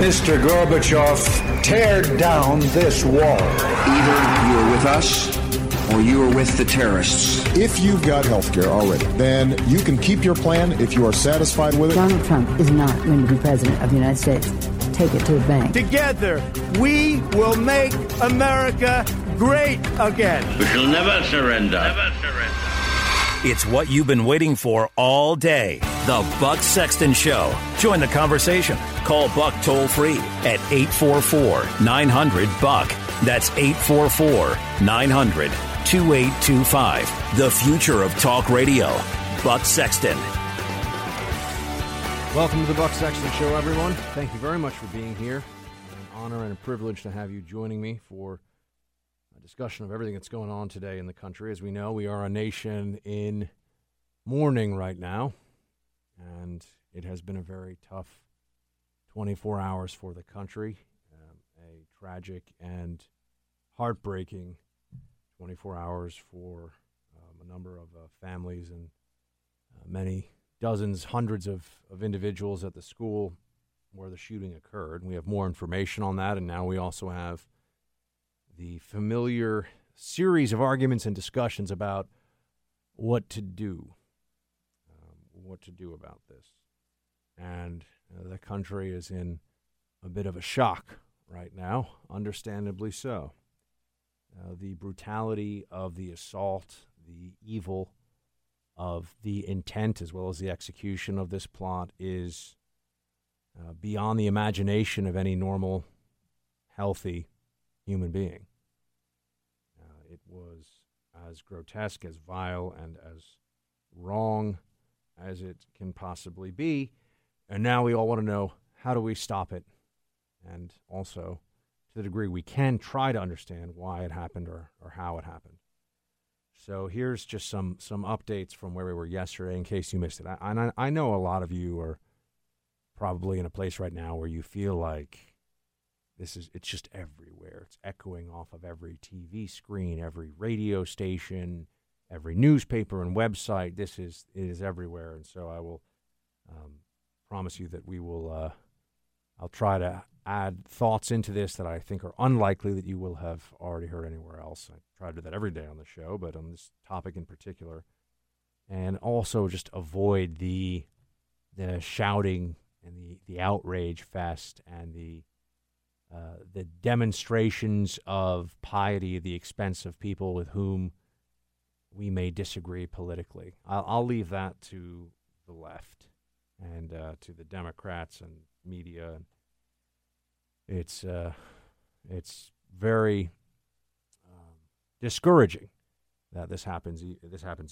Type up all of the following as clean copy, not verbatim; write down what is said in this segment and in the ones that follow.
Mr. Gorbachev, tear down this wall. Either you're with us or you are with the terrorists. If you've got health care already, then you can keep your plan if you are satisfied with it. Donald Trump is not going to be president of the United States. Take it to the bank. Together, we will make America great again. We shall never surrender. Never surrender. It's what you've been waiting for all day. The Buck Sexton Show. Join the conversation. Call Buck toll free at 844-900-BUCK. That's 844-900-2825. The future of talk radio. Buck Sexton. Welcome to the Buck Sexton Show, everyone. Thank you very much for being here. An honor and a privilege to have you joining me for discussion of everything that's going on today in the country. As we know, we are a nation in mourning right now, and it has been a very tough 24 hours for the country, a tragic and heartbreaking 24 hours for a number of families and many dozens, hundreds of individuals at the school where the shooting occurred. We have more information on that, and now we also have the familiar series of arguments and discussions about what to do about this. And the country is in a bit of a shock right now, understandably so. The brutality of the assault, the evil of the intent as well as the execution of this plot is beyond the imagination of any normal, healthy human being. It was as grotesque, as vile, and as wrong as it can possibly be. And now we all want to know, how do we stop it? And also, to the degree we can, try to understand why it happened or how it happened. So here's just some updates from where we were yesterday in case you missed it. I know a lot of you are probably in a place right now where you feel like it's just everywhere. It's echoing off of every TV screen, every radio station, every newspaper and website. It is everywhere, and so I will promise you that we will. I'll try to add thoughts into this that I think are unlikely that you will have already heard anywhere else. I try to do that every day on the show, but on this topic in particular, and also just avoid the shouting and the outrage fest and the demonstrations of piety at the expense of people with whom we may disagree politically. I'll leave that to the left and to the Democrats and media. It's very discouraging that this happens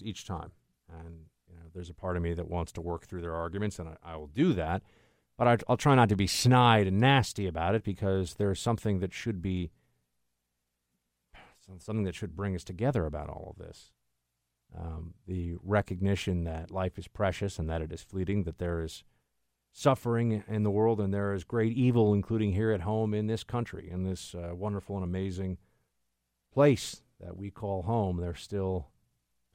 each time. And there's a part of me that wants to work through their arguments, and I will do that. But I'll try not to be snide and nasty about it, because there's something that should be something that should bring us together about all of this. The recognition that life is precious and that it is fleeting, that there is suffering in the world and there is great evil, including here at home in this country, in this wonderful and amazing place that we call home. There's still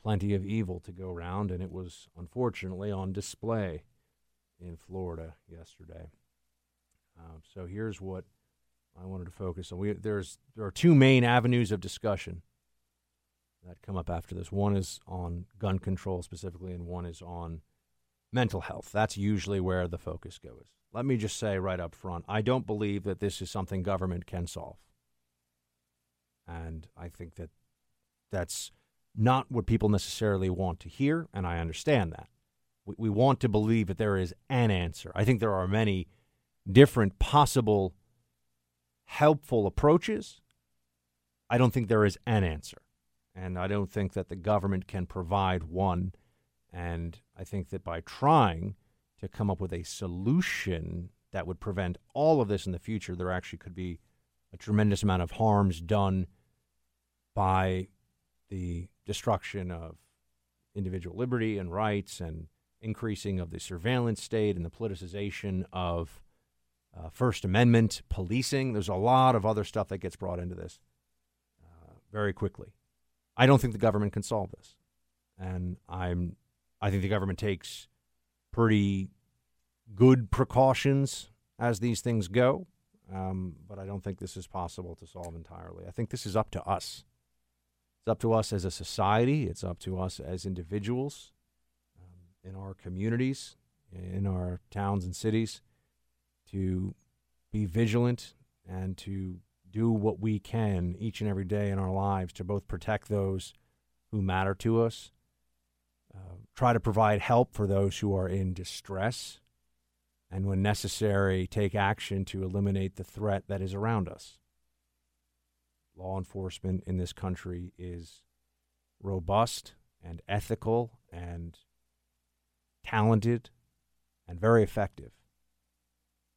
plenty of evil to go around, and it was unfortunately on display in Florida yesterday. So here's what I wanted to focus on. There are two main avenues of discussion that come up after this. One is on gun control specifically, and one is on mental health. That's usually where the focus goes. Let me just say right up front, I don't believe that this is something government can solve. And I think that that's not what people necessarily want to hear, and I understand that. We want to believe that there is an answer. I think there are many different possible helpful approaches. I don't think there is an answer. And I don't think that the government can provide one. And I think that by trying to come up with a solution that would prevent all of this in the future, there actually could be a tremendous amount of harms done by the destruction of individual liberty and rights, and increasing of the surveillance state and the politicization of First Amendment policing. There's a lot of other stuff that gets brought into this very quickly. I don't think the government can solve this. And I think the government takes pretty good precautions as these things go. But I don't think this is possible to solve entirely. I think this is up to us. It's up to us as a society. It's up to us as individuals in our communities, in our towns and cities, to be vigilant and to do what we can each and every day in our lives to both protect those who matter to us, try to provide help for those who are in distress, and when necessary, take action to eliminate the threat that is around us. Law enforcement in this country is robust and ethical and talented and very effective.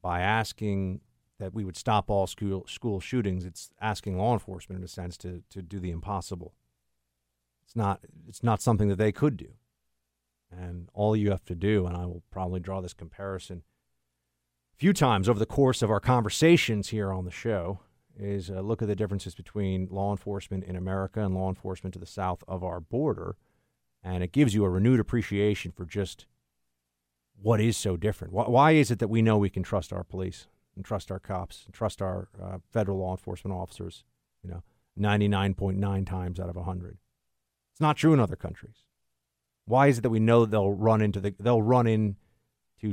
By asking that we would stop all school shootings, it's asking law enforcement, in a sense, to do the impossible. It's not something that they could do. And all you have to do, and I will probably draw this comparison few times over the course of our conversations here on the show, is look at the differences between law enforcement in America and law enforcement to the south of our border, and it gives you a renewed appreciation for just what is so different. Why is it that we know we can trust our police and trust our cops and trust our federal law enforcement officers, 99.9 times out of 100? It's not true in other countries. Why is it that we know they'll run into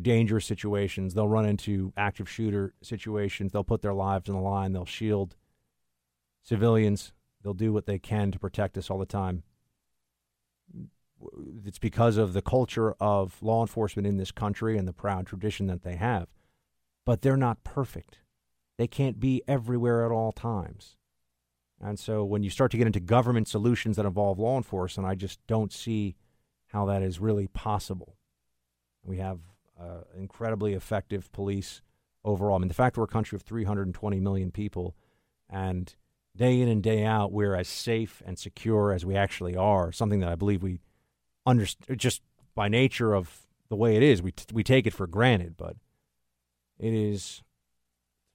dangerous situations, they'll run into active shooter situations, they'll put their lives on the line, they'll shield civilians, they'll do what they can to protect us all the time? It's because of the culture of law enforcement in this country and the proud tradition that they have. But they're not perfect. They can't be everywhere at all times. And so when you start to get into government solutions that involve law enforcement, I just don't see how that is really possible. We have incredibly effective police overall. I mean, the fact that we're a country of 320 million people, and day in and day out we're as safe and secure as we actually are, something that I believe we understand just by nature of the way it is. We take it for granted, but it is,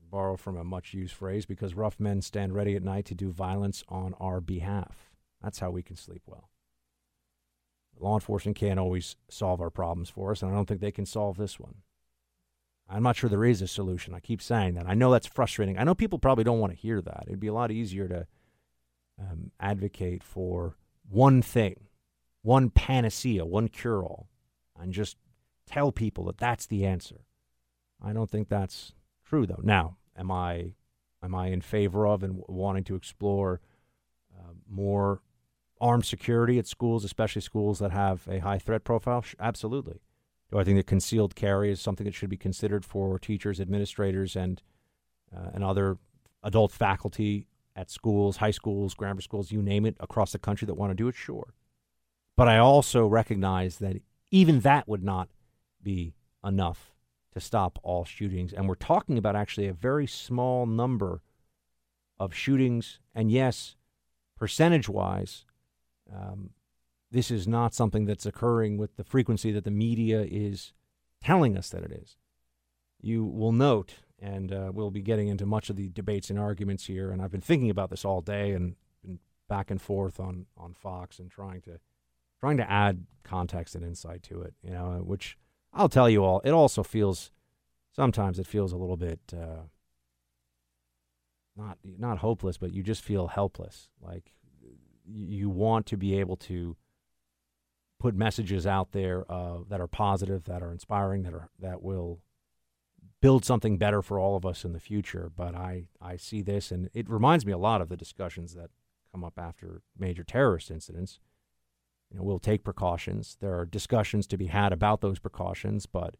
to borrow from a much-used phrase, because rough men stand ready at night to do violence on our behalf. That's how we can sleep well. Law enforcement can't always solve our problems for us, and I don't think they can solve this one. I'm not sure there is a solution. I keep saying that. I know that's frustrating. I know people probably don't want to hear that. It'd be a lot easier to advocate for one thing, one panacea, one cure-all, and just tell people that that's the answer. I don't think that's true, though. Now, am I in favor of and wanting to explore more armed security at schools, especially schools that have a high threat profile? Absolutely. Do I think that concealed carry is something that should be considered for teachers, administrators, and other adult faculty at schools, high schools, grammar schools, you name it, across the country that want to do it? Sure. But I also recognize that even that would not be enough to stop all shootings. And we're talking about actually a very small number of shootings. And yes, percentage-wise, this is not something that's occurring with the frequency that the media is telling us that it is. You will note, and we'll be getting into much of the debates and arguments here, and I've been thinking about this all day and been back and forth on Fox and trying to add context and insight to it, which I'll tell you all, it also feels, sometimes it feels a little bit not hopeless, but you just feel helpless. Like, you want to be able to put messages out there that are positive, that are inspiring, that will build something better for all of us in the future. But I see this, and it reminds me a lot of the discussions that come up after major terrorist incidents. We'll take precautions. There are discussions to be had about those precautions, but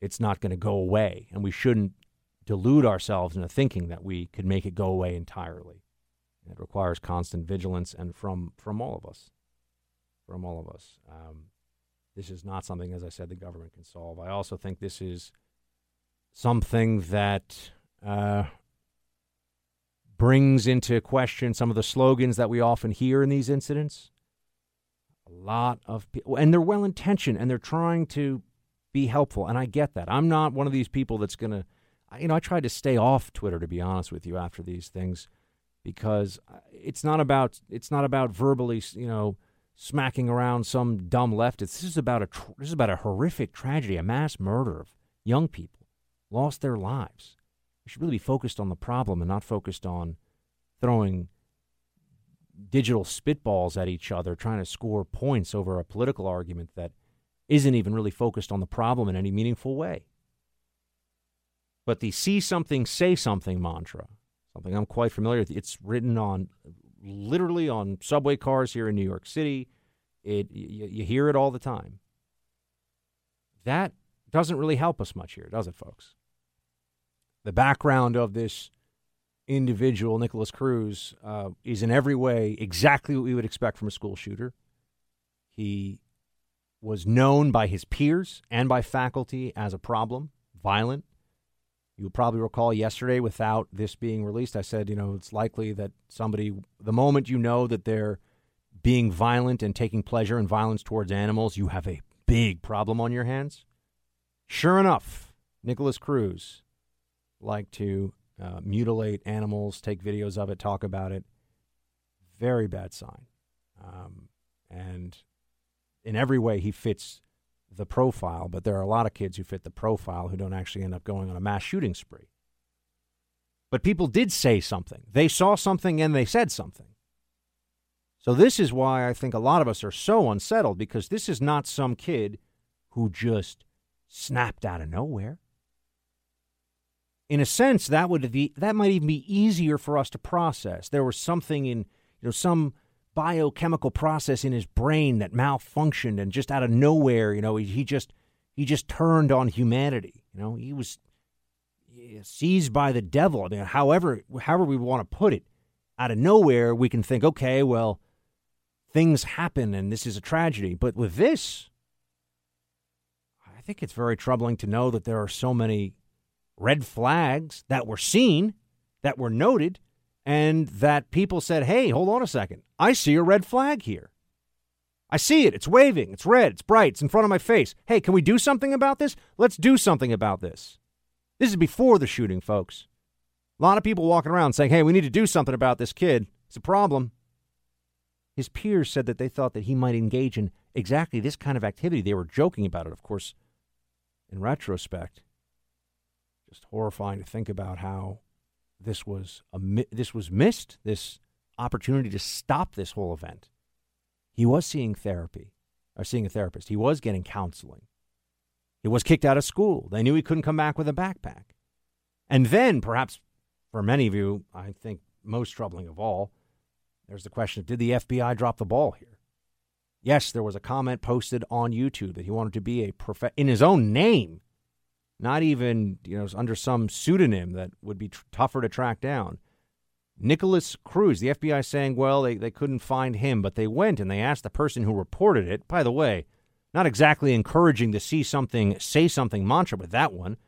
it's not going to go away, and we shouldn't delude ourselves into thinking that we could make it go away entirely. It requires constant vigilance, and from all of us. From all of us. This is not something, as I said, the government can solve. I also think this is something that brings into question some of the slogans that we often hear in these incidents. A lot of people, and they're well-intentioned, and they're trying to be helpful, and I get that. I'm not one of these people that's going to, I tried to stay off Twitter, to be honest with you, after these things, because it's not about verbally, smacking around some dumb leftist. This is about a horrific tragedy, a mass murder of young people. lost their lives. We should really be focused on the problem and not focused on throwing digital spitballs at each other, trying to score points over a political argument that isn't even really focused on the problem in any meaningful way. But the see something, say something mantra, something I'm quite familiar with, it's written on literally on subway cars here in New York City. You hear it all the time. That doesn't really help us much here, does it, folks? The background of this individual, Nicholas Cruz, is in every way exactly what we would expect from a school shooter. He was known by his peers and by faculty as a problem, violent. You'll probably recall yesterday, without this being released, I said, you know, it's likely that somebody, the moment you know that they're being violent and taking pleasure in violence towards animals, you have a big problem on your hands. Sure enough, Nicholas Cruz liked to mutilate animals, take videos of it, talk about it. Very bad sign. And in every way, he fits the profile, but there are a lot of kids who fit the profile who don't actually end up going on a mass shooting spree. But people did say something. They saw something and they said something. So this is why I think a lot of us are so unsettled, because this is not some kid who just snapped out of nowhere. In a sense, that might even be easier for us to process. There was something in, you know, some biochemical process in his brain that malfunctioned, and just out of nowhere, you know, he just turned on humanity. You know, he was seized by the devil. I mean, however we want to put it, out of nowhere we can think, okay, well, things happen and this is a tragedy. But with this, I think it's very troubling to know that there are so many red flags that were seen, that were noted, and that people said, hey, hold on a second. I see a red flag here. I see it. It's waving. It's red. It's bright. It's in front of my face. Hey, can we do something about this? Let's do something about this. This is before the shooting, folks. A lot of people walking around saying, hey, we need to do something about this kid. It's a problem. His peers said that they thought that he might engage in exactly this kind of activity. They were joking about it, of course, in retrospect. Just horrifying to think about how this was missed, this opportunity to stop this whole event. He was seeing a therapist. He was getting counseling. He was kicked out of school. They knew he couldn't come back with a backpack. And then, perhaps for many of you, I think most troubling of all, there's the question of, did the FBI drop the ball here? Yes, there was a comment posted on YouTube that he wanted to be a in his own name, not even, you know, under some pseudonym that would be tougher to track down. Nicholas Cruz, the FBI saying, well, they couldn't find him, but they went and they asked the person who reported it. By the way, not exactly encouraging the see something, say something mantra with that one.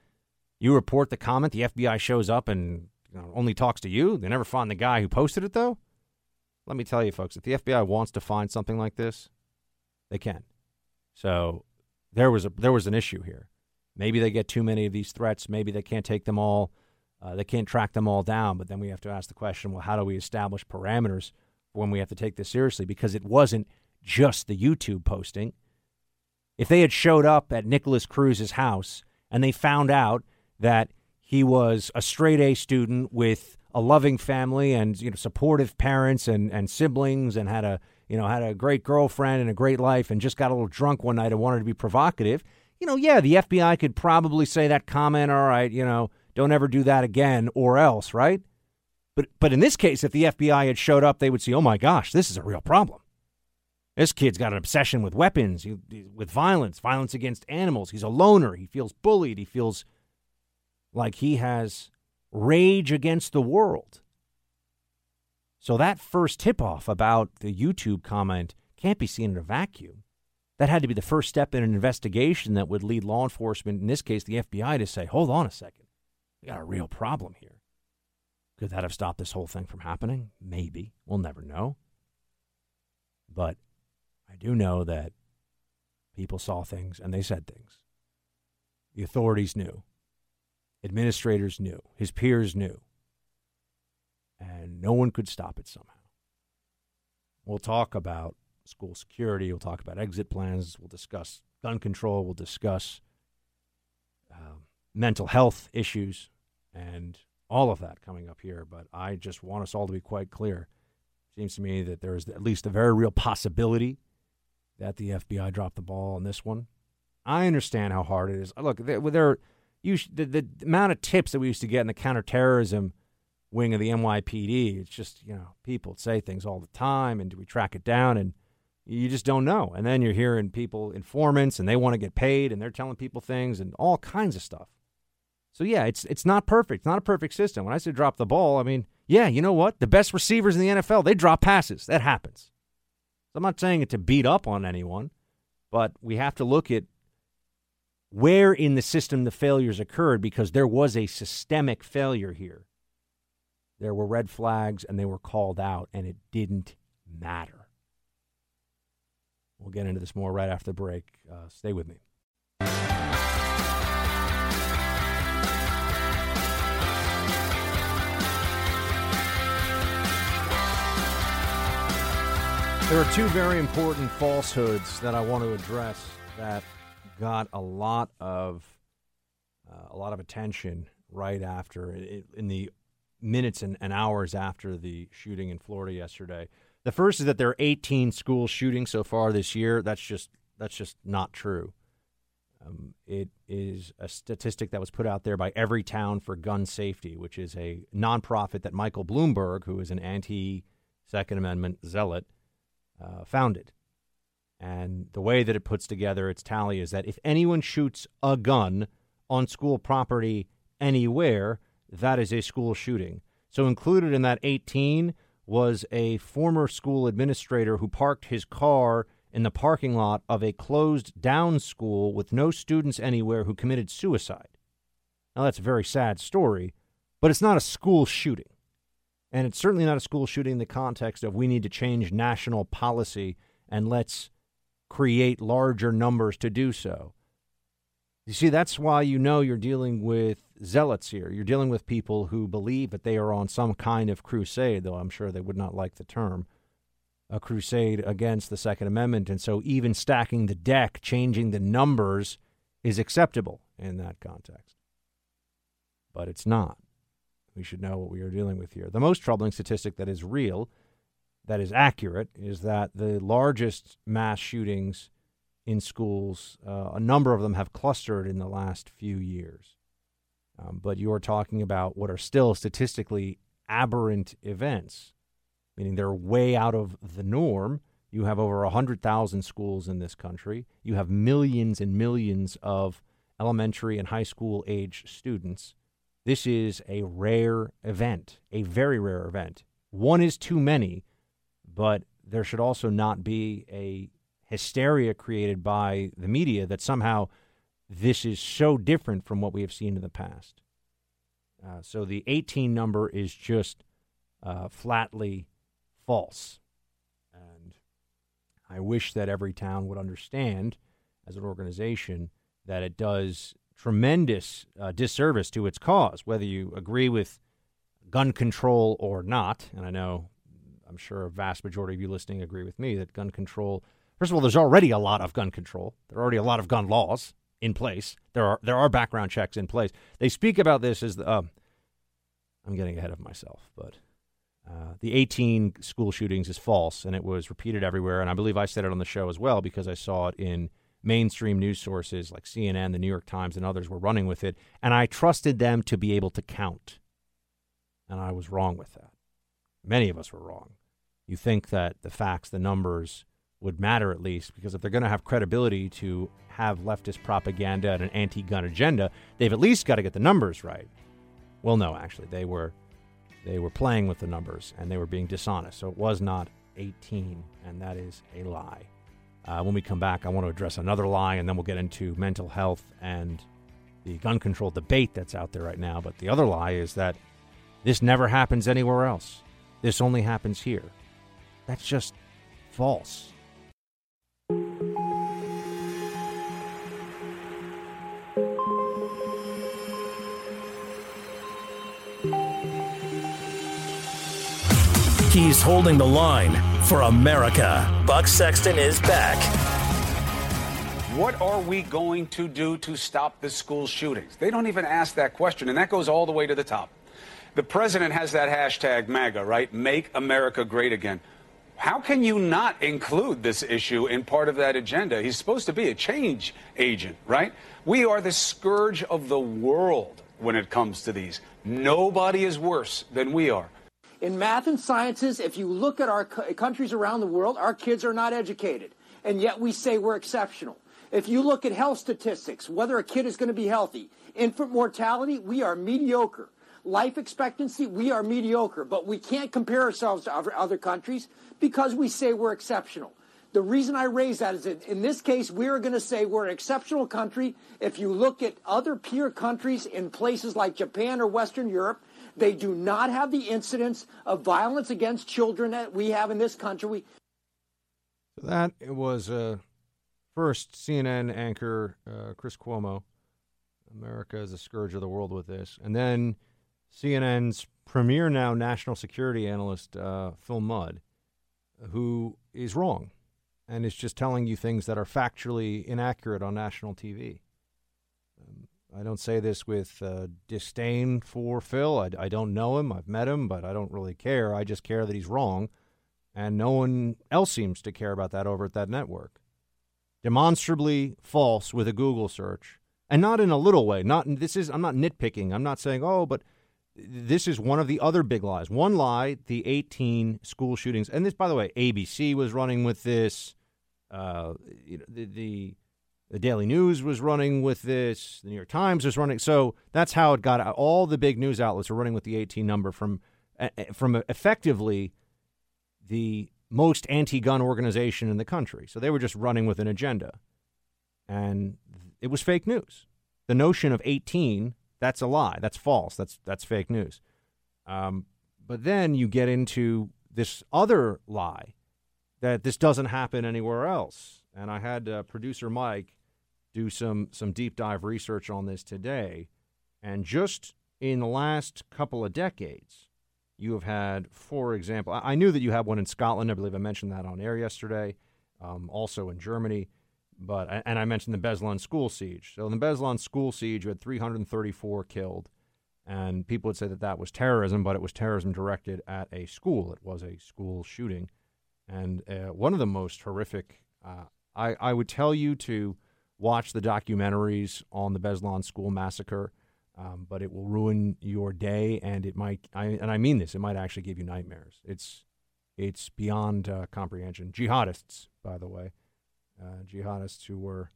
You report the comment, the FBI shows up and, you know, only talks to you. They never find the guy who posted it, though. Let me tell you, folks, if the FBI wants to find something like this, they can. So there was an issue here. Maybe they get too many of these threats. Maybe they can't take them all. They can't track them all down. But then we have to ask the question, well, how do we establish parameters for when we have to take this seriously? Because it wasn't just the YouTube posting. If they had showed up at Nicholas Cruz's house and they found out that he was a straight-A student with a loving family and, you know, supportive parents and siblings, and had a great girlfriend and a great life, and just got a little drunk one night and wanted to be provocative, you know, yeah, the FBI could probably say that comment, all right, you know, don't ever do that again or else, right? But in this case, if the FBI had showed up, they would see, oh, my gosh, this is a real problem. This kid's got an obsession with weapons, with violence against animals. He's a loner. He feels bullied. He feels like he has rage against the world. So that first tip-off about the YouTube comment can't be seen in a vacuum. That had to be the first step in an investigation that would lead law enforcement, in this case the FBI, to say, hold on a second, we got a real problem here. Could that have stopped this whole thing from happening? Maybe. We'll never know. But I do know that people saw things and they said things. The authorities knew. Administrators knew. His peers knew. And no one could stop it somehow. We'll talk about school security, we'll talk about exit plans, we'll discuss gun control, we'll discuss mental health issues and all of that coming up here. But I just want us all to be quite clear. Seems to me that there is at least a very real possibility that the FBI dropped the ball on this one. I understand how hard it is. Look, the amount of tips that we used to get in the counterterrorism wing of the NYPD, it's just, you know, people say things all the time, and do we track it down? And you just don't know. And then you're hearing people, informants, and they want to get paid, and they're telling people things and all kinds of stuff. So, yeah, it's not perfect. It's not a perfect system. When I say drop the ball, I mean, yeah, you know what? The best receivers in the NFL, they drop passes. That happens. So I'm not saying it to beat up on anyone, but we have to look at where in the system the failures occurred, because there was a systemic failure here. There were red flags, and they were called out, and it didn't matter. We'll get into this more right after the break. Stay with me. There are two very important falsehoods that I want to address that got a lot of attention right after, in the minutes and hours after the shooting in Florida yesterday. The first is that there are 18 school shootings so far this year. That's just not true. It is a statistic that was put out there by Everytown for Gun Safety, which is a nonprofit that Michael Bloomberg, who is an anti-Second Amendment zealot, founded. And the way that it puts together its tally is that if anyone shoots a gun on school property anywhere, that is a school shooting. So included in that 18 was a former school administrator who parked his car in the parking lot of a closed down school with no students anywhere, who committed suicide. Now, that's a very sad story, but it's not a school shooting. And it's certainly not a school shooting in the context of we need to change national policy and let's create larger numbers to do so. You see, that's why you know you're dealing with zealots here. You're dealing with people who believe that they are on some kind of crusade, though I'm sure they would not like the term, a crusade against the Second Amendment. And so even stacking the deck, changing the numbers, is acceptable in that context. But it's not. We should know what we are dealing with here. The most troubling statistic that is real, that is accurate, is that the largest mass shootings in schools, a number of them have clustered in the last few years. But you are talking about what are still statistically aberrant events, meaning they're way out of the norm. You have over 100,000 schools in this country. You have millions and millions of elementary and high school age students. This is a rare event, a very rare event. One is too many, but there should also not be a hysteria created by the media that somehow this is so different from what we have seen in the past. So the 18 number is just flatly false. And I wish that every town would understand as an organization that it does tremendous disservice to its cause, whether you agree with gun control or not. And I know, I'm sure a vast majority of you listening agree with me that gun control, first of all, there's already a lot of gun control. There are already a lot of gun laws in place. There are background checks in place. They speak about this as the, I'm getting ahead of myself, but the 18 school shootings is false, and it was repeated everywhere. And I believe I said it on the show as well, because I saw it in mainstream news sources like CNN, the New York Times, and others were running with it, and I trusted them to be able to count. And I was wrong with that. Many of us were wrong. You think that the facts, the numbers, would matter at least, because if they're going to have credibility to have leftist propaganda and an anti-gun agenda, they've at least got to get the numbers right. Well, no, actually, they were playing with the numbers, and they were being dishonest. So it was not 18, and that is a lie. When we come back, I want to address another lie, and then we'll get into mental health and the gun control debate that's out there right now. But the other lie is that this never happens anywhere else. This only happens here. That's just false. He's holding the line for America. Buck Sexton is back. What are we going to do to stop the school shootings? They don't even ask that question, and that goes all the way to the top. The president has that hashtag MAGA, right? Make America Great Again. How can you not include this issue in part of that agenda? He's supposed to be a change agent, right? We are the scourge of the world when it comes to these. Nobody is worse than we are. In math and sciences, if you look at our countries around the world, our kids are not educated, and yet we say we're exceptional. If you look at health statistics, whether a kid is going to be healthy, infant mortality, we are mediocre. Life expectancy, we are mediocre, but we can't compare ourselves to other countries because we say we're exceptional. The reason I raise that is that in this case, we are going to say we're an exceptional country. If you look at other peer countries in places like Japan or Western Europe, they do not have the incidents of violence against children that we have in this country. That was first CNN anchor Chris Cuomo. America is the scourge of the world with this. And then CNN's premier now national security analyst, Phil Mudd, who is wrong and is just telling you things that are factually inaccurate on national TV. I don't say this with disdain for Phil. I don't know him. I've met him, but I don't really care. I just care that he's wrong, and no one else seems to care about that over at that network. Demonstrably false with a Google search, and not in a little way. I'm not nitpicking. I'm not saying, oh, but... This is one of the other big lies. One lie, the 18 school shootings. And this, by the way, ABC was running with this. The Daily News was running with this. The New York Times was running. So that's how it got out. All the big news outlets were running with the 18 number from effectively the most anti-gun organization in the country. So they were just running with an agenda. And it was fake news. The notion of 18... That's a lie. That's false. That's fake news. But then you get into this other lie that this doesn't happen anywhere else. And I had producer Mike do some deep dive research on this today. And just in the last couple of decades, you have had, for example, I knew that you had one in Scotland. I believe I mentioned that on air yesterday. Also in Germany. And I mentioned the Beslan school siege. So in the Beslan school siege, you had 334 killed, and people would say that that was terrorism, but it was terrorism directed at a school. It was a school shooting, and one of the most horrific. I would tell you to watch the documentaries on the Beslan school massacre, but it will ruin your day, and it might. I mean this. It might actually give you nightmares. It's beyond comprehension. Jihadists, by the way. Jihadists who were,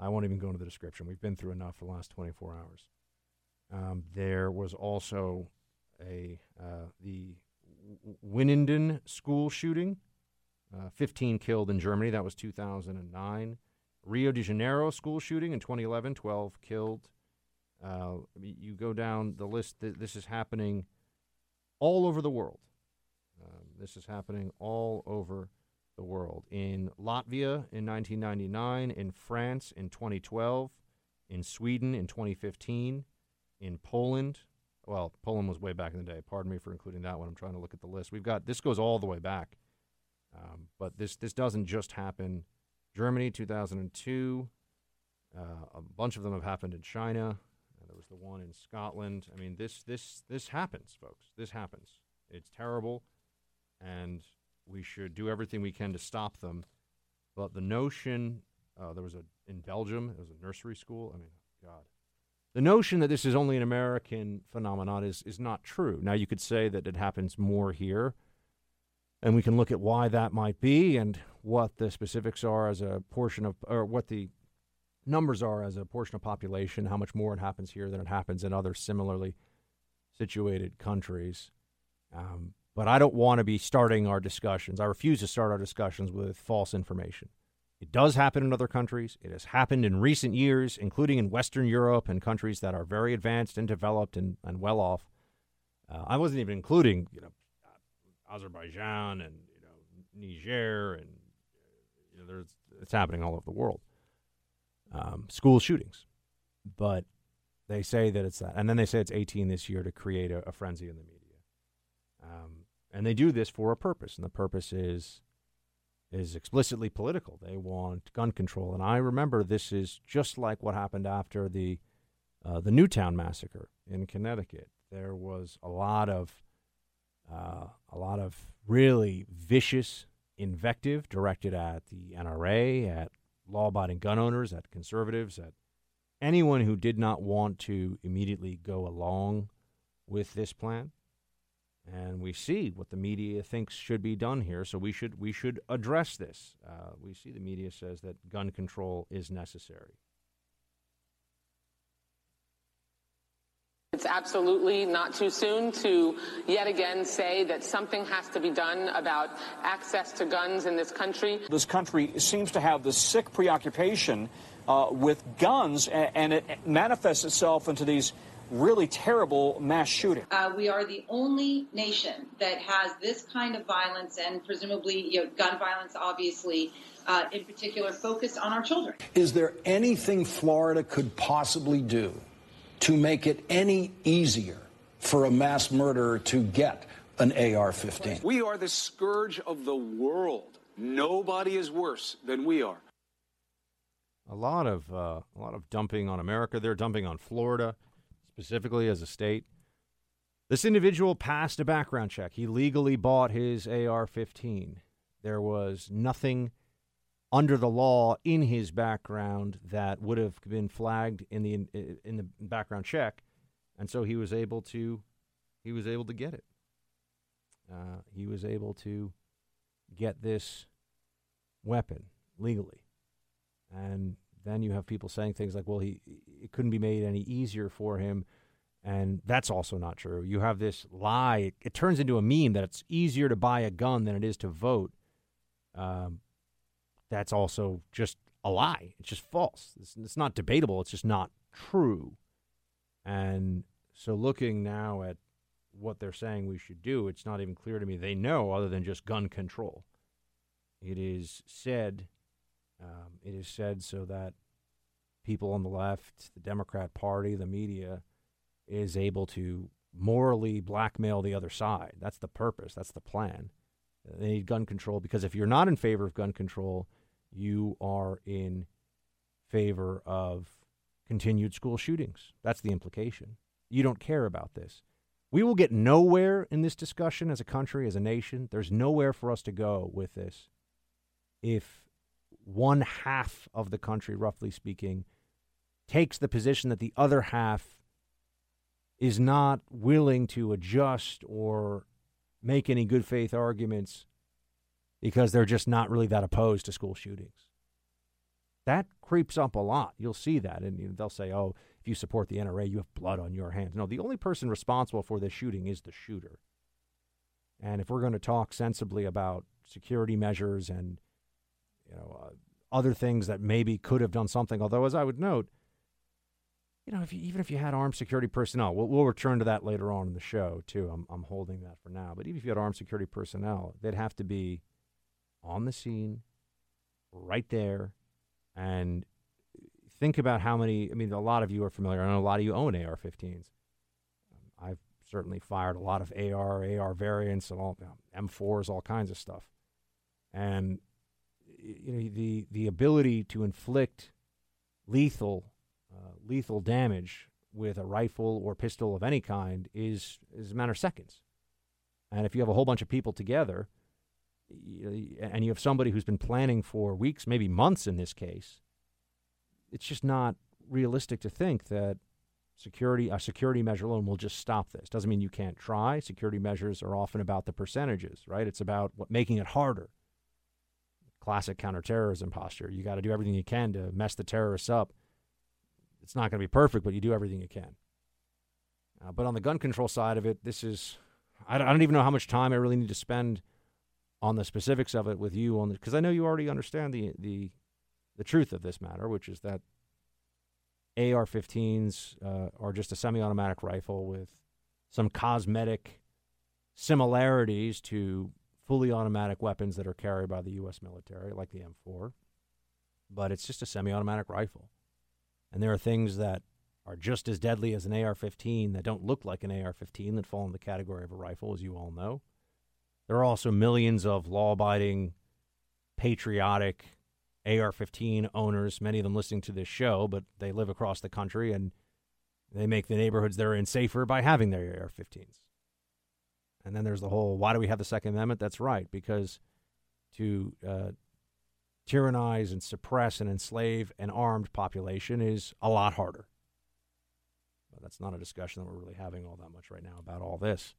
I won't even go into the description. We've been through enough for the last 24 hours. There was also the Winnenden school shooting, 15 killed in Germany. That was 2009. Rio de Janeiro school shooting in 2011, 12 killed. You go down the list. This is happening all over the world. This is happening all over the world. In Latvia in 1999, in France in 2012, in Sweden in 2015, in Poland. Well, Poland was way back in the day. Pardon me for including that one. I'm trying to look at the list. We've got, this goes all the way back. But this doesn't just happen. Germany, 2002. A bunch of them have happened in China. There was the one in Scotland. I mean, this happens, folks. This happens. It's terrible. And we should do everything we can to stop them. But the notion, there was in Belgium, it was a nursery school. I mean, God. The notion that this is only an American phenomenon is not true. Now, you could say that it happens more here, and we can look at why that might be and what the specifics are as a portion of, or what the numbers are as a portion of population, how much more it happens here than it happens in other similarly situated countries. But I don't want to be starting our discussions. I refuse to start our discussions with false information. It does happen in other countries. It has happened in recent years, including in Western Europe and countries that are very advanced and developed and well off. I wasn't even including, Azerbaijan and Niger, and it's happening all over the world. School shootings, but they say that it's that, and then they say it's 18 this year to create a frenzy in the media. And they do this for a purpose, and the purpose is is explicitly political. They want gun control. And I remember this is just like what happened after the Newtown massacre in Connecticut. There was a lot of really vicious invective directed at the NRA, at law-abiding gun owners, at conservatives, at anyone who did not want to immediately go along with this plan. And we see what the media thinks should be done here, so we should address this. We see the media says that gun control is necessary. It's absolutely not too soon to yet again say that something has to be done about access to guns in this country. This country seems to have this sick preoccupation with guns, and it manifests itself into these really terrible mass shootings. We are the only nation that has this kind of violence, and presumably gun violence, obviously, in particular, focused on our children. Is there anything Florida could possibly do to make it any easier for a mass murderer to get an AR-15? We are the scourge of the world. Nobody is worse than we are. A lot of dumping on America. They're dumping on Florida, specifically as a state. This individual passed a background check. He legally bought his AR-15. There was nothing under the law in his background that would have been flagged in the background check, and so he was able to get it. He was able to get this weapon legally. And then you have people saying things like, well, it couldn't be made any easier for him. And that's also not true. You have this lie. It turns into a meme that it's easier to buy a gun than it is to vote. That's also just a lie. It's just false. It's not debatable. It's just not true. And so looking now at what they're saying we should do, it's not even clear to me they know other than just gun control. It is said so that people on the left, the Democrat Party, the media, is able to morally blackmail the other side. That's the purpose. That's the plan. They need gun control because if you're not in favor of gun control, you are in favor of continued school shootings. That's the implication. You don't care about this. We will get nowhere in this discussion as a country, as a nation. There's nowhere for us to go with this if one half of the country, roughly speaking, takes the position that the other half is not willing to adjust or make any good faith arguments because they're just not really that opposed to school shootings. That creeps up a lot. You'll see that. And they'll say, oh, if you support the NRA, you have blood on your hands. No, the only person responsible for this shooting is the shooter. And if we're going to talk sensibly about security measures and other things that maybe could have done something. Although, as I would note, even if you had armed security personnel, we'll return to that later on in the show, too. I'm holding that for now. But even if you had armed security personnel, they'd have to be on the scene, right there, and think about how many, a lot of you are familiar. I know a lot of you own AR-15s. I've certainly fired a lot of AR variants, and all M4s, all kinds of stuff. And the ability to inflict lethal damage with a rifle or pistol of any kind is a matter of seconds. And if you have a whole bunch of people together, and you have somebody who's been planning for weeks, maybe months in this case, it's just not realistic to think that a security measure alone will just stop this. Doesn't mean you can't try. Security measures are often about the percentages, right? It's about making it harder. Classic counterterrorism posture. You got to do everything you can to mess the terrorists up. It's not going to be perfect, but you do everything you can. But on the gun control side of it, this is, I don't even know how much time I really need to spend on the specifics of it with you on this, because I know you already understand the truth of this matter, which is that AR-15s are just a semi-automatic rifle with some cosmetic similarities to fully automatic weapons that are carried by the U.S. military, like the M4. But it's just a semi-automatic rifle. And there are things that are just as deadly as an AR-15 that don't look like an AR-15 that fall in the category of a rifle, as you all know. There are also millions of law-abiding patriotic AR-15 owners, many of them listening to this show, but they live across the country and they make the neighborhoods they're in safer by having their AR-15s. And then there's the whole, why do we have the Second Amendment? That's right, because to tyrannize and suppress and enslave an armed population is a lot harder. But that's not a discussion that we're really having all that much right now about all this.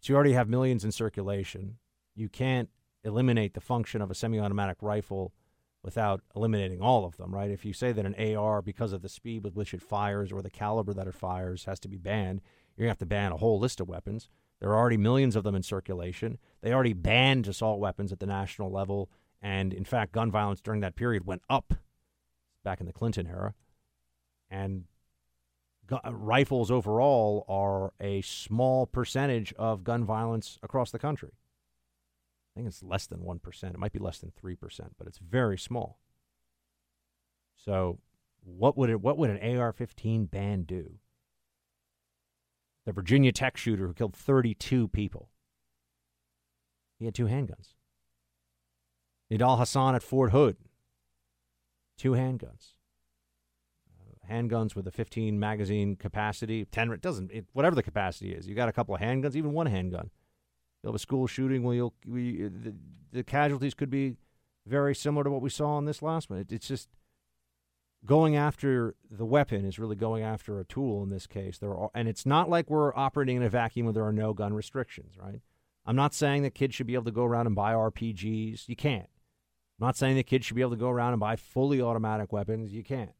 So you already have millions in circulation. You can't eliminate the function of a semi-automatic rifle without eliminating all of them, right? If you say that an AR, because of the speed with which it fires or the caliber that it fires, has to be banned, you're going to have to ban a whole list of weapons. There are already millions of them in circulation. They already banned assault weapons at the national level, and, in fact, gun violence during that period went up back in the Clinton era. And rifles overall are a small percentage of gun violence across the country. I think it's less than 1%. It might be less than 3%, but it's very small. So what would an AR-15 ban do? The Virginia Tech shooter who killed 32 people, he had two handguns. Nidal Hassan at Fort Hood, two handguns. Handguns with a 15 magazine capacity, 10, whatever the capacity is. You got a couple of handguns, even one handgun. You'll have a school shooting where the casualties could be very similar to what we saw in this last one. It's just going after the weapon is really going after a tool in this case. And it's not like we're operating in a vacuum where there are no gun restrictions, right? I'm not saying that kids should be able to go around and buy RPGs. You can't. I'm not saying that kids should be able to go around and buy fully automatic weapons. You can't.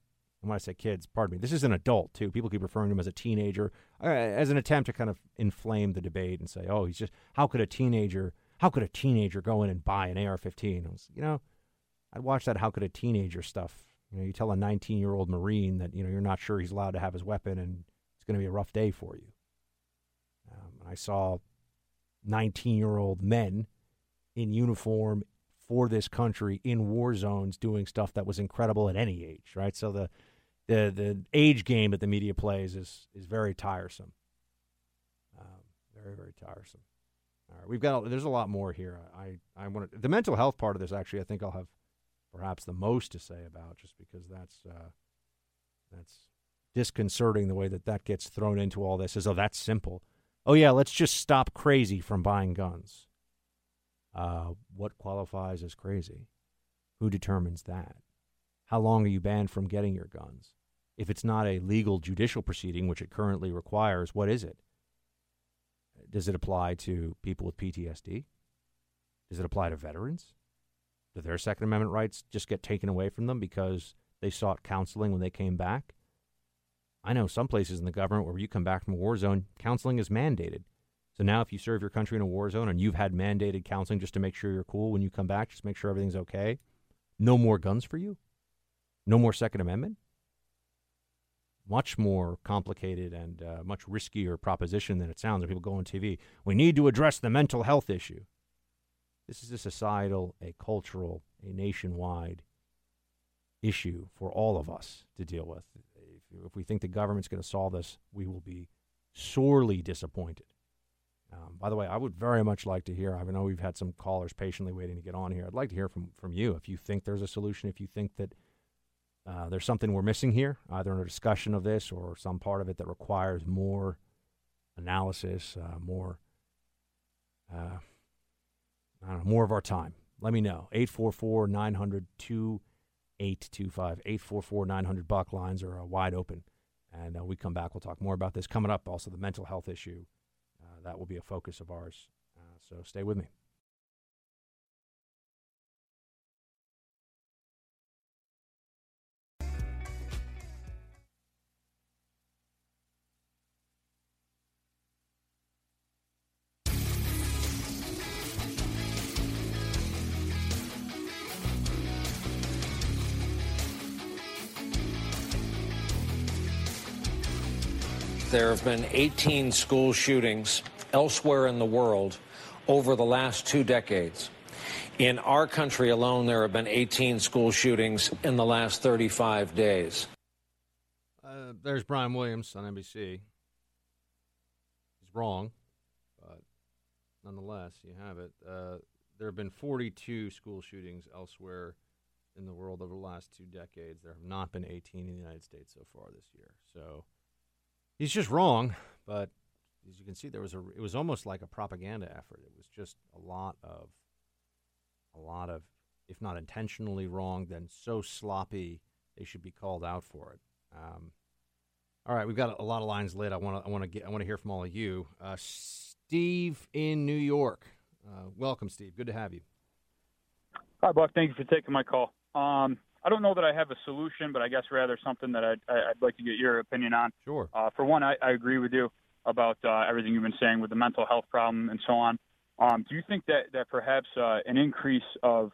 And when I say kids, pardon me, this is an adult, too. People keep referring to him as a teenager, as an attempt to kind of inflame the debate and say, oh, he's just, how could a teenager go in and buy an AR-15? I'd watch that how could a teenager stuff. You tell a 19-year-old Marine that, you're not sure he's allowed to have his weapon and it's going to be a rough day for you. I saw 19-year-old men in uniform for this country in war zones doing stuff that was incredible at any age, right? So the age game that the media plays is very tiresome. Very, very tiresome. All right, there's a lot more here. I want to, the mental health part of this, actually, I think I'll have perhaps the most to say about, just because that's disconcerting the way that gets thrown into all this. Is, oh, that's simple. Oh, yeah, let's just stop crazy from buying guns. What qualifies as crazy? Who determines that? How long are you banned from getting your guns? If it's not a legal judicial proceeding, which it currently requires, what is it? Does it apply to people with PTSD? Does it apply to veterans? Do their Second Amendment rights just get taken away from them because they sought counseling when they came back? I know some places in the government where you come back from a war zone, counseling is mandated. So now if you serve your country in a war zone and you've had mandated counseling just to make sure you're cool when you come back, just make sure everything's okay, no more guns for you? No more Second Amendment? Much more complicated and much riskier proposition than it sounds when people go on TV. We need to address the mental health issue. This is a societal, a cultural, a nationwide issue for all of us to deal with. If we think the government's going to solve this, we will be sorely disappointed. By the way, I would very much like to hear, I know we've had some callers patiently waiting to get on here. I'd like to hear from you if you think there's a solution, if you think that there's something we're missing here, either in a discussion of this or some part of it that requires more analysis, more of our time. Let me know. 844-900-2825. 844-900-BUCK lines are wide open. And we come back. We'll talk more about this. Coming up, also the mental health issue. That will be a focus of ours. So stay with me. There have been 18 school shootings elsewhere in the world over the last 2 decades. In our country alone, there have been 18 school shootings in the last 35 days. There's Brian Williams on NBC. He's wrong, but nonetheless, you have it. there have been 42 school shootings elsewhere in the world over the last 2 decades. There have not been 18 in the United States so far this year. So he's just wrong, but as you can see, there was it was almost like a propaganda effort. It was just a lot of, if not intentionally wrong, then so sloppy they should be called out for it. All right, we've got a lot of lines lit. I want to hear from all of you. Steve in New York, welcome, Steve. Good to have you. Hi, Buck. Thank you for taking my call. I don't know that I have a solution, but I guess rather something that I'd like to get your opinion on. Sure. For one, I agree with you about everything you've been saying with the mental health problem and so on. Do you think that perhaps an increase of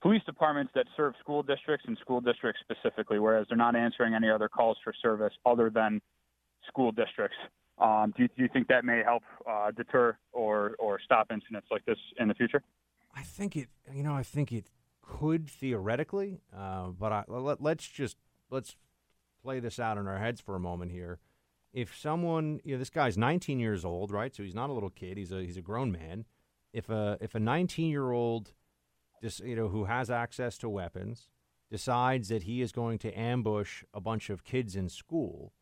police departments that serve school districts and school districts specifically, whereas they're not answering any other calls for service other than school districts, do you think that may help deter or stop incidents like this in the future? I think it could theoretically, but let's play this out in our heads for a moment here. If someone, this guy's 19 years old, right? So he's not a little kid. He's a grown man. If a 19-year-old, who has access to weapons, decides that he is going to ambush a bunch of kids in school,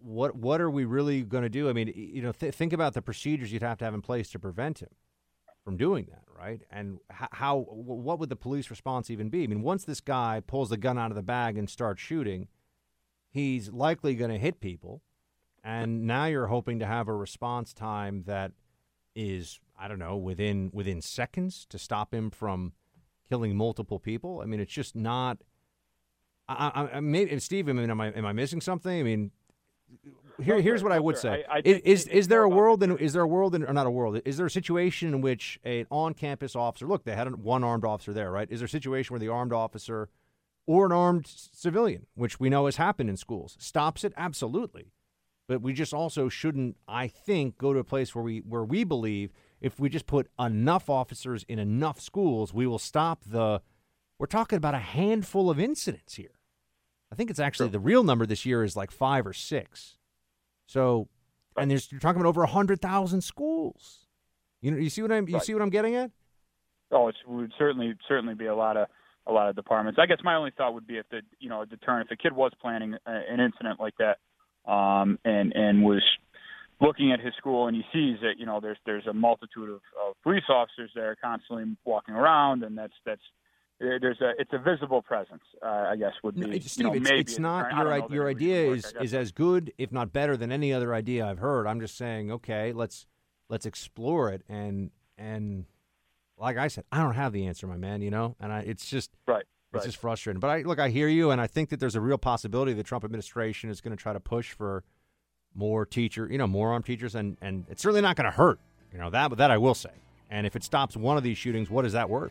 what are we really going to do? I mean, think about the procedures you'd have to have in place to prevent him from doing that, right? And what would the police response even be? I mean, once this guy pulls the gun out of the bag and starts shooting, he's likely going to hit people, and now you're hoping to have a response time that is, I don't know, within seconds to stop him from killing multiple people. I mean, it's just not. Steve, am I missing something? I mean, here's what I would say: Is there a situation in which an on-campus officer? Look, they had one armed officer there, right? Is there a situation where the armed officer or an armed civilian, which we know has happened in schools, stops it? Absolutely. But we just also shouldn't, I think, go to a place where we believe if we just put enough officers in enough schools, we will stop we're talking about a handful of incidents here. I think it's actually the real number this year is like 5 or 6. So, and you're talking about over 100,000 schools. You see what I'm you see what I'm getting at? Oh, it would certainly be a lot of departments. I guess my only thought would be if a kid was planning an incident like that, and was looking at his school and he sees that, there's a multitude of police officers there constantly walking around, and it's a visible presence, I guess would be. No, Steve, it's not your idea is as good, if not better than any other idea I've heard. I'm just saying, okay, let's explore it and. Like I said, I don't have the answer, my man, and it's just it's just frustrating. But I hear you, and I think that there's a real possibility the Trump administration is going to try to push for more more armed teachers, and it's certainly not going to hurt, that I will say. And if it stops one of these shootings, what is that worth?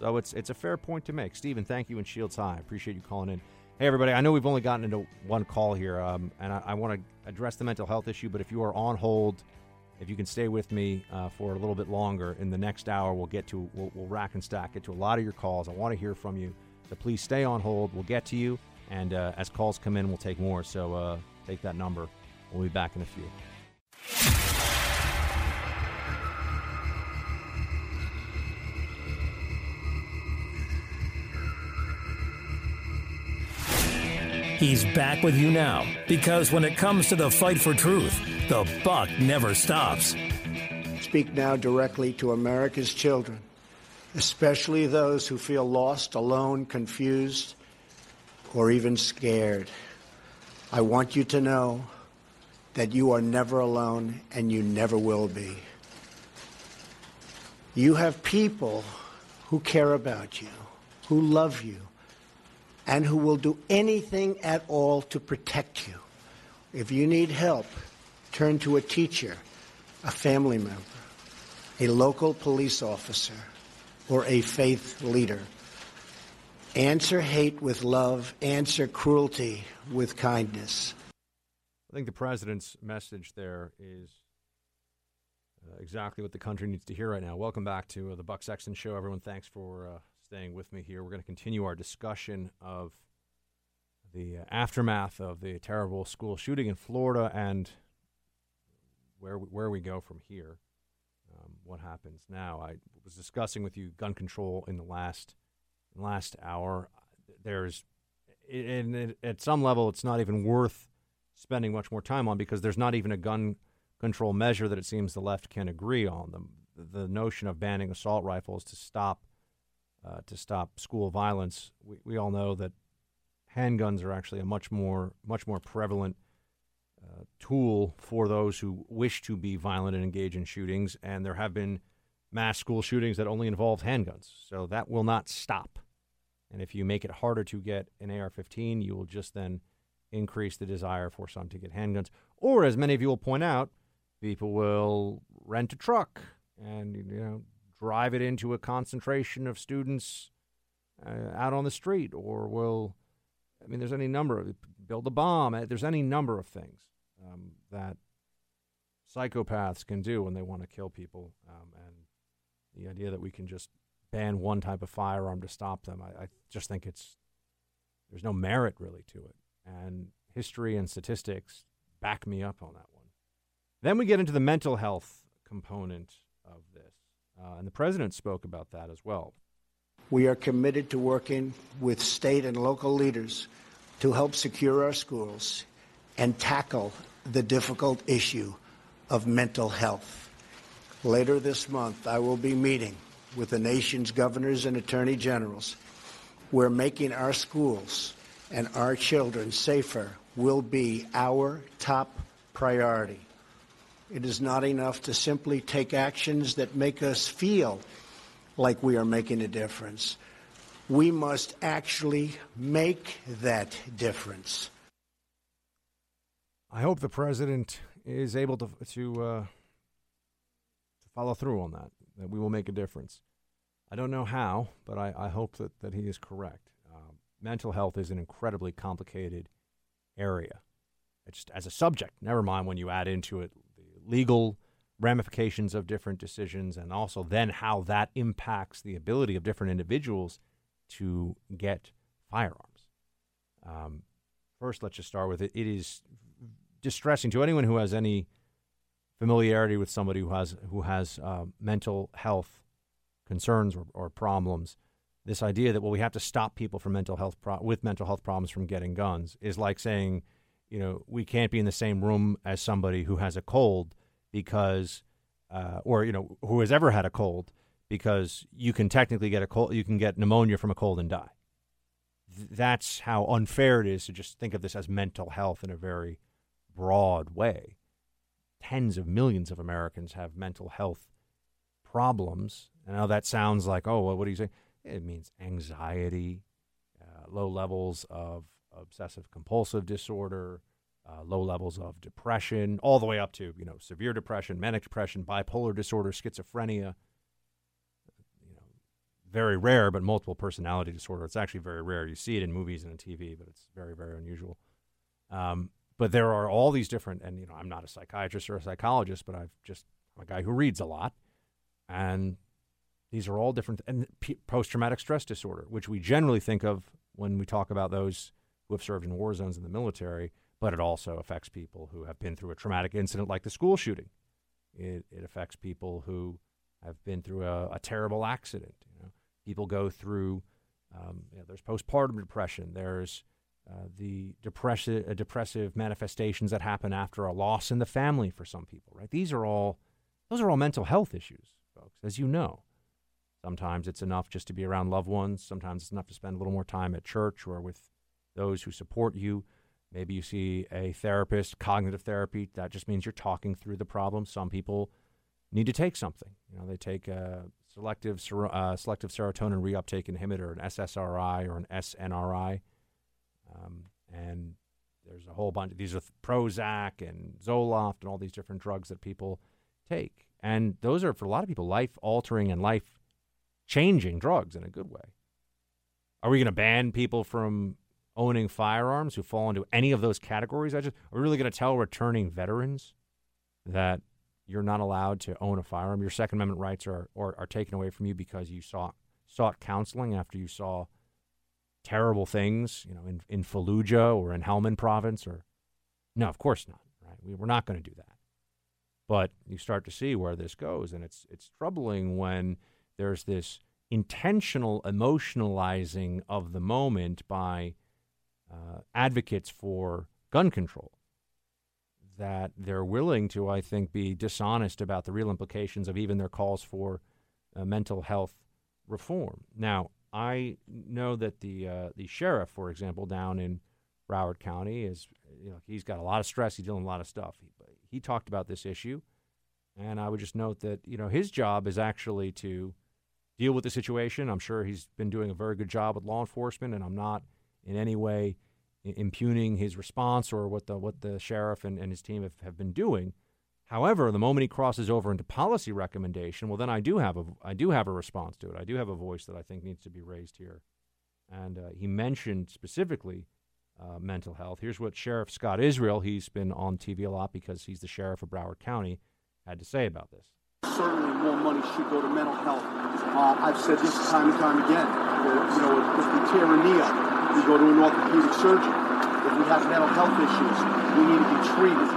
So it's a fair point to make. Stephen, thank you, and Shields High. I appreciate you calling in. Hey, everybody, I know we've only gotten into one call here, and I want to address the mental health issue, but if you are on hold, if you can stay with me for a little bit longer, in the next hour we'll rack and stack, get to a lot of your calls. I want to hear from you, so please stay on hold. We'll get to you, and as calls come in, we'll take more. So take that number. We'll be back in a few. He's back with you now, because when it comes to the fight for truth, the buck never stops. Speak now directly to America's children, especially those who feel lost, alone, confused, or even scared. I want you to know that you are never alone, and you never will be. You have people who care about you, who love you, and who will do anything at all to protect you. If you need help, turn to a teacher, a family member, a local police officer, or a faith leader. Answer hate with love. Answer cruelty with kindness. I think the president's message there is exactly what the country needs to hear right now. Welcome back to the Buck Sexton Show, everyone. Thanks for staying with me here. We're going to continue our discussion of the aftermath of the terrible school shooting in Florida and where we go from here. what happens now. I was discussing with you gun control in the last hour. There's, and at some level, it's not even worth spending much more time on because there's not even a gun control measure that it seems the left can agree on. The notion of banning assault rifles to stop school violence. We all know that handguns are actually a much more prevalent tool for those who wish to be violent and engage in shootings. And there have been mass school shootings that only involve handguns. So that will not stop. And if you make it harder to get an AR-15, you will just then increase the desire for some to get handguns. Or, as many of you will point out, people will rent a truck and, drive it into a concentration of students out on the street, or there's any number of, build a bomb. There's any number of things that psychopaths can do when they want to kill people. And the idea that we can just ban one type of firearm to stop them, I just think there's no merit really to it. And history and statistics back me up on that one. Then we get into the mental health component of this. And the president spoke about that as well. We are committed to working with state and local leaders to help secure our schools and tackle the difficult issue of mental health. Later this month, I will be meeting with the nation's governors and attorney generals. We're making our schools and our children safer will be our top priority. It is not enough to simply take actions that make us feel like we are making a difference. We must actually make that difference. I hope the president is able to follow through on that we will make a difference. I don't know how, but I hope that he is correct. Mental health is an incredibly complicated area. It's just as a subject, never mind when you add into it the legal ramifications of different decisions and also then how that impacts the ability of different individuals to get firearms. First, let's just start with it. It is distressing to anyone who has any familiarity with somebody who has mental health concerns or problems. This idea that, we have to stop people from mental health problems from getting guns is like saying, we can't be in the same room as somebody who has a cold because, who has ever had a cold, because you can technically get a cold, you can get pneumonia from a cold and die. That's how unfair it is to just think of this as mental health in a very broad way. Tens of millions of Americans have mental health problems. And now that sounds like, oh, well, what do you say? It means anxiety, low levels of obsessive-compulsive disorder, low levels of depression, all the way up to, severe depression, manic depression, bipolar disorder, schizophrenia. Very rare, but multiple personality disorder. It's actually very rare. You see it in movies and on TV, but it's very, very unusual. But there are all these different, and, I'm not a psychiatrist or a psychologist, but I'm a guy who reads a lot, and these are all different, and post-traumatic stress disorder, which we generally think of when we talk about those who have served in war zones in the military, but it also affects people who have been through a traumatic incident like the school shooting. It affects people who have been through a terrible accident. People go through, there's postpartum depression, there's the depressive manifestations that happen after a loss in the family for some people, right? Those are all mental health issues, folks, as you know. Sometimes it's enough just to be around loved ones. Sometimes it's enough to spend a little more time at church or with those who support you. Maybe you see a therapist, cognitive therapy. That just means you're talking through the problem. Some people need to take something. They take a selective serotonin reuptake inhibitor, an SSRI or an SNRI. And there's a whole bunch. These are Prozac and Zoloft and all these different drugs that people take. And those are, for a lot of people, life-altering and life changing drugs in a good way. Are we going to ban people from owning firearms who fall into any of those categories? Are we really going to tell returning veterans that you're not allowed to own a firearm? Your Second Amendment rights are taken away from you because you sought counseling after you saw terrible things, in Fallujah or in Helmand Province? No, of course not. Right? We're not going to do that. But you start to see where this goes, and it's troubling when there's this intentional emotionalizing of the moment by advocates for gun control, that they're willing to, I think, be dishonest about the real implications of even their calls for mental health reform. Now, I know that the sheriff, for example, down in Broward County is, you know, he's got a lot of stress. He's dealing with a lot of stuff. He talked about this issue, and I would just note that, you know, his job is actually to deal with the situation. I'm sure he's been doing a very good job with law enforcement, and I'm not in any way impugning his response or what the sheriff and his team have been doing. However, the moment he crosses over into policy recommendation, well, then I do have a response to it. I do have a voice that I think needs to be raised here. And he mentioned specifically mental health. Here's what Sheriff Scott Israel, he's been on TV a lot because he's the sheriff of Broward County, had to say about this. Certainly more money should go to mental health. I've said this time and time again. You know, if we tear a knee up, we go to an orthopedic surgeon. If we have mental health issues, we need to be treated.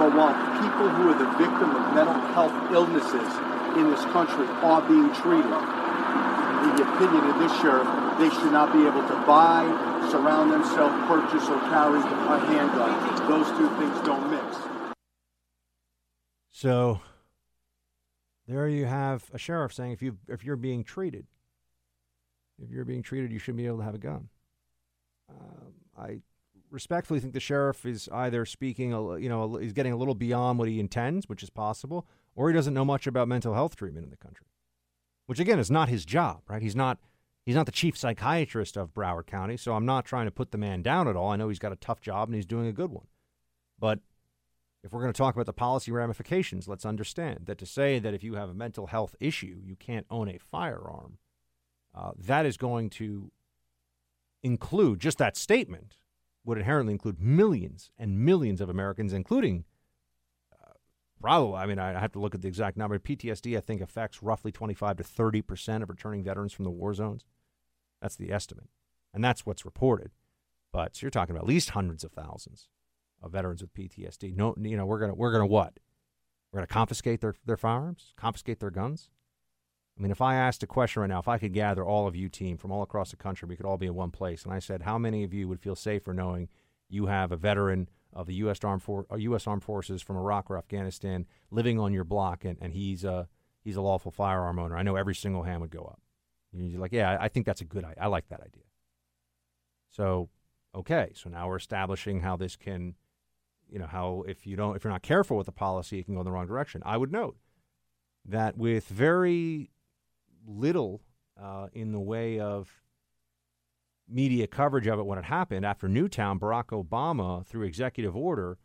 But while people who are the victim of mental health illnesses in this country are being treated, in the opinion of this sheriff, they should not be able to buy, surround themselves, purchase, or carry a handgun. Those two things don't mix. So there you have a sheriff saying if you're being treated, you should be able to have a gun. I respectfully think the sheriff is either speaking, you know, he's getting a little beyond what he intends, which is possible, or he doesn't know much about mental health treatment in the country, which, again, is not his job, right? He's not the chief psychiatrist of Broward County, so I'm not trying to put the man down at all. I know he's got a tough job and he's doing a good one. But if we're going to talk about the policy ramifications, let's understand that to say that if you have a mental health issue, you can't own a firearm, that is going to include, just that statement would inherently include millions and millions of Americans, including probably, I mean, I have to look at the exact number. PTSD, I think, affects roughly 25 to 30% of returning veterans from the war zones. That's the estimate, and that's what's reported. But so you're talking about at least hundreds of thousands of veterans with PTSD. No, you know, we're gonna what? We're gonna confiscate their firearms, confiscate their guns. I mean, if I asked a question right now, if I could gather all of you team from all across the country, we could all be in one place, and I said, how many of you would feel safer knowing you have a veteran of the U.S. Armed Forces from Iraq or Afghanistan living on your block, and he's a lawful firearm owner? I know every single hand would go up. You're like, yeah, I think that's a good idea. I like that idea. So, okay, so now we're establishing how this can, you know, how if you're not careful with the policy, it can go in the wrong direction. I would note that with very little in the way of media coverage of it when it happened, after Newtown, Barack Obama, through executive order,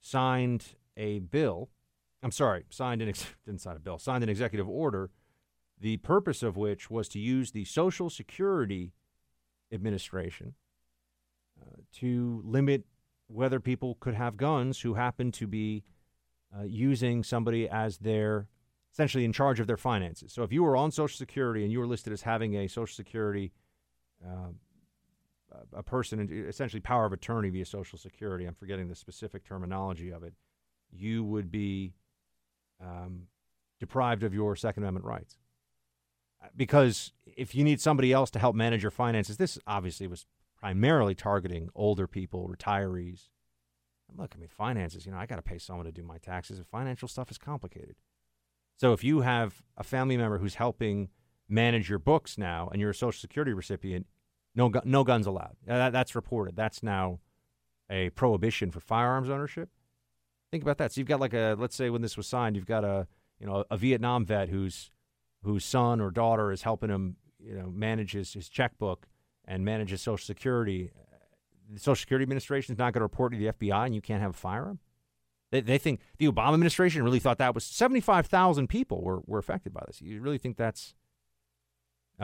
signed an executive order, the purpose of which was to use the Social Security Administration to limit whether people could have guns who happened to be using somebody as their, essentially in charge of their finances. So if you were on Social Security and you were listed as having a Social Security, a person, essentially power of attorney via Social Security, I'm forgetting the specific terminology of it, you would be deprived of your Second Amendment rights. Because if you need somebody else to help manage your finances, this obviously was primarily targeting older people, retirees. And look, I mean, finances, you know, I got to pay someone to do my taxes, and financial stuff is complicated. So if you have a family member who's helping manage your books now and you're a Social Security recipient, no guns allowed. That's reported. That's now a prohibition for firearms ownership. Think about that. So you've got like a, let's say when this was signed, you've got a Vietnam vet whose son or daughter is helping him, you know, manage his checkbook and manage his Social Security. The Social Security Administration is not going to report to the FBI, and you can't have a firearm? They think the Obama administration really thought that was 75,000 people were affected by this. You really think that's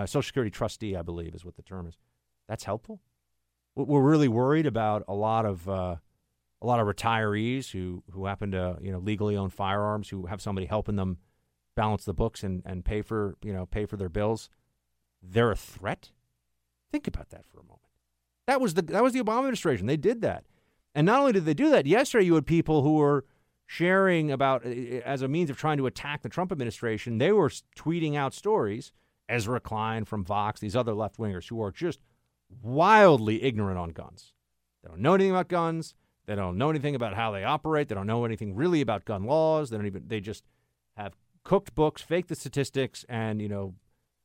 Social Security trustee, I believe, is what the term is. That's helpful. We're really worried about a lot of retirees who happen to, you know, legally own firearms, who have somebody helping them balance the books and pay for their bills. They're a threat. Think about that for a moment. That was the Obama administration. They did that. And not only did they do that, yesterday you had people who were sharing about, as a means of trying to attack the Trump administration, they were tweeting out stories, Ezra Klein from Vox, these other left-wingers who are just wildly ignorant on guns. They don't know anything about guns. They don't know anything about how they operate. They don't know anything really about gun laws. They just have cooked books, fake the statistics, and, you know,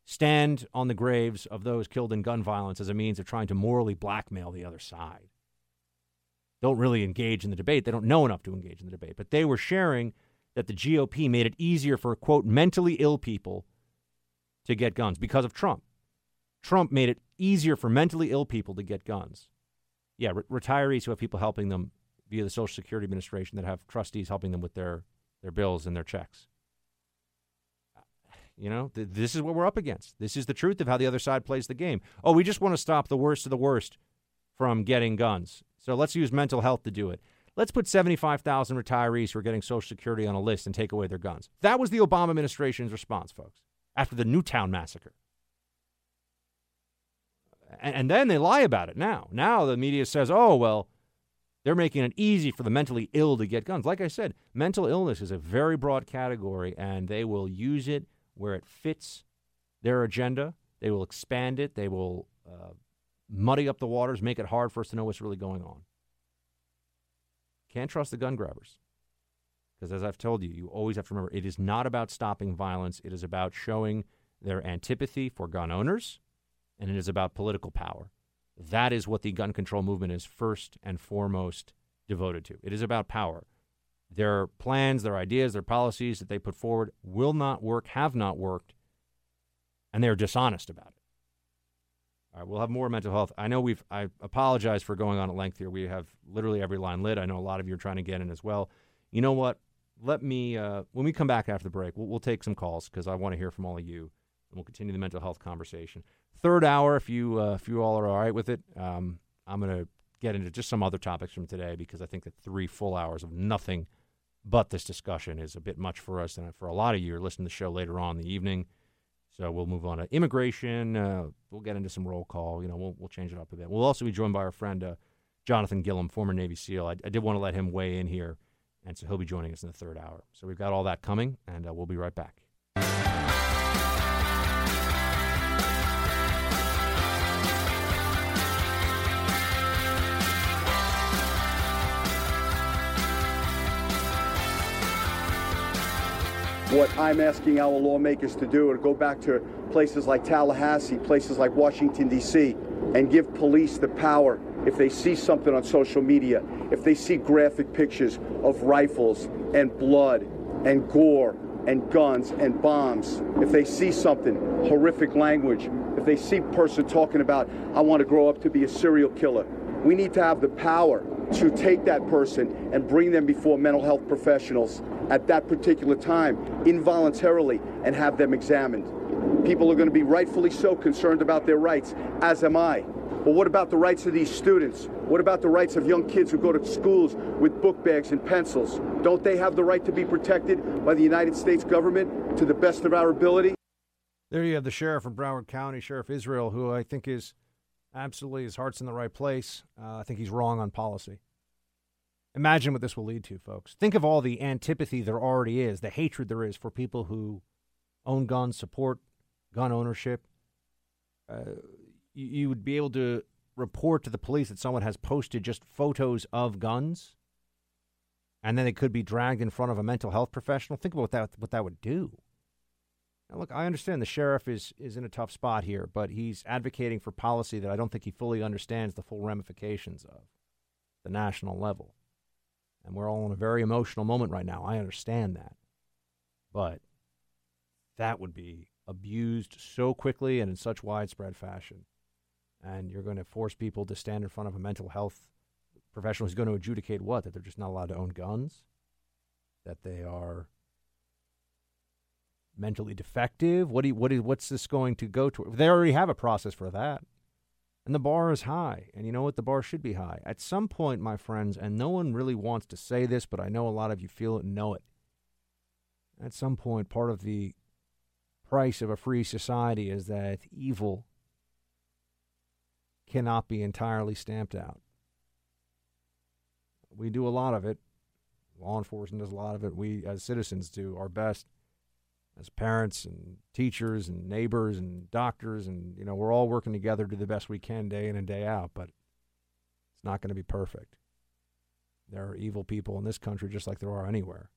stand on the graves of those killed in gun violence as a means of trying to morally blackmail the other side. Don't really engage in the debate. They don't know enough to engage in the debate. But they were sharing that the GOP made it easier for, quote, mentally ill people to get guns because of Trump. Trump made it easier for mentally ill people to get guns. Yeah, retirees who have people helping them via the Social Security Administration that have trustees helping them with their bills and their checks. You know, this is what we're up against. This is the truth of how the other side plays the game. Oh, we just want to stop the worst of the worst from getting guns. So let's use mental health to do it. Let's put 75,000 retirees who are getting Social Security on a list and take away their guns. That was the Obama administration's response, folks, after the Newtown massacre. And then they lie about it now. Now the media says, oh, well, they're making it easy for the mentally ill to get guns. Like I said, mental illness is a very broad category, and they will use it where it fits their agenda. They will expand it. They will muddy up the waters, make it hard for us to know what's really going on. Can't trust the gun grabbers. Because as I've told you, you always have to remember, it is not about stopping violence. It is about showing their antipathy for gun owners, and it is about political power. That is what the gun control movement is first and foremost devoted to. It is about power. Their plans, their ideas, their policies that they put forward will not work, have not worked, and they're dishonest about it. All right, we'll have more mental health. I know I apologize for going on at length here. We have literally every line lit. I know a lot of you are trying to get in as well. You know what? Let me, when we come back after the break, we'll take some calls because I want to hear from all of you, and we'll continue the mental health conversation. Third hour, if you all are all right with it, I'm going to get into just some other topics from today because I think that 3 full hours of nothing but this discussion is a bit much for us and for a lot of you who are listening to the show later on in the evening. So we'll move on to immigration. We'll get into some roll call. You know, we'll change it up a bit. We'll also be joined by our friend Jonathan Gilliam, former Navy SEAL. I did want to let him weigh in here, and so he'll be joining us in the third hour. So we've got all that coming, and we'll be right back. What I'm asking our lawmakers to do are go back to places like Tallahassee, places like Washington, D.C., and give police the power if they see something on social media, if they see graphic pictures of rifles and blood and gore and guns and bombs, if they see something, horrific language, if they see a person talking about, I want to grow up to be a serial killer. We need to have the power to take that person and bring them before mental health professionals at that particular time, involuntarily, and have them examined. People are going to be rightfully so concerned about their rights, as am I. But what about the rights of these students? What about the rights of young kids who go to schools with book bags and pencils? Don't they have the right to be protected by the United States government to the best of our ability? There you have the sheriff from Broward County, Sheriff Israel, who I think is absolutely, his heart's in the right place. I think he's wrong on policy. Imagine what this will lead to, folks. Think of all the antipathy there already is, the hatred there is for people who own guns, support gun ownership. You would be able to report to the police that someone has posted just photos of guns, and then they could be dragged in front of a mental health professional. Think about what that would do. Now, look, I understand the sheriff is in a tough spot here, but he's advocating for policy that I don't think he fully understands the full ramifications of the national level. And we're all in a very emotional moment right now. I understand that. But that would be abused so quickly and in such widespread fashion. And you're going to force people to stand in front of a mental health professional who's going to adjudicate what? That they're just not allowed to own guns? That they are mentally defective? What's this going to go to? They already have a process for that. And the bar is high. And you know what? The bar should be high. At some point, my friends, and no one really wants to say this, but I know a lot of you feel it and know it. At some point, part of the price of a free society is that evil cannot be entirely stamped out. We do a lot of it. Law enforcement does a lot of it. We as citizens do our best, as parents and teachers and neighbors and doctors, and you know, we're all working together to do the best we can day in and day out, but it's not going to be perfect. There are evil people in this country just like there are anywhere.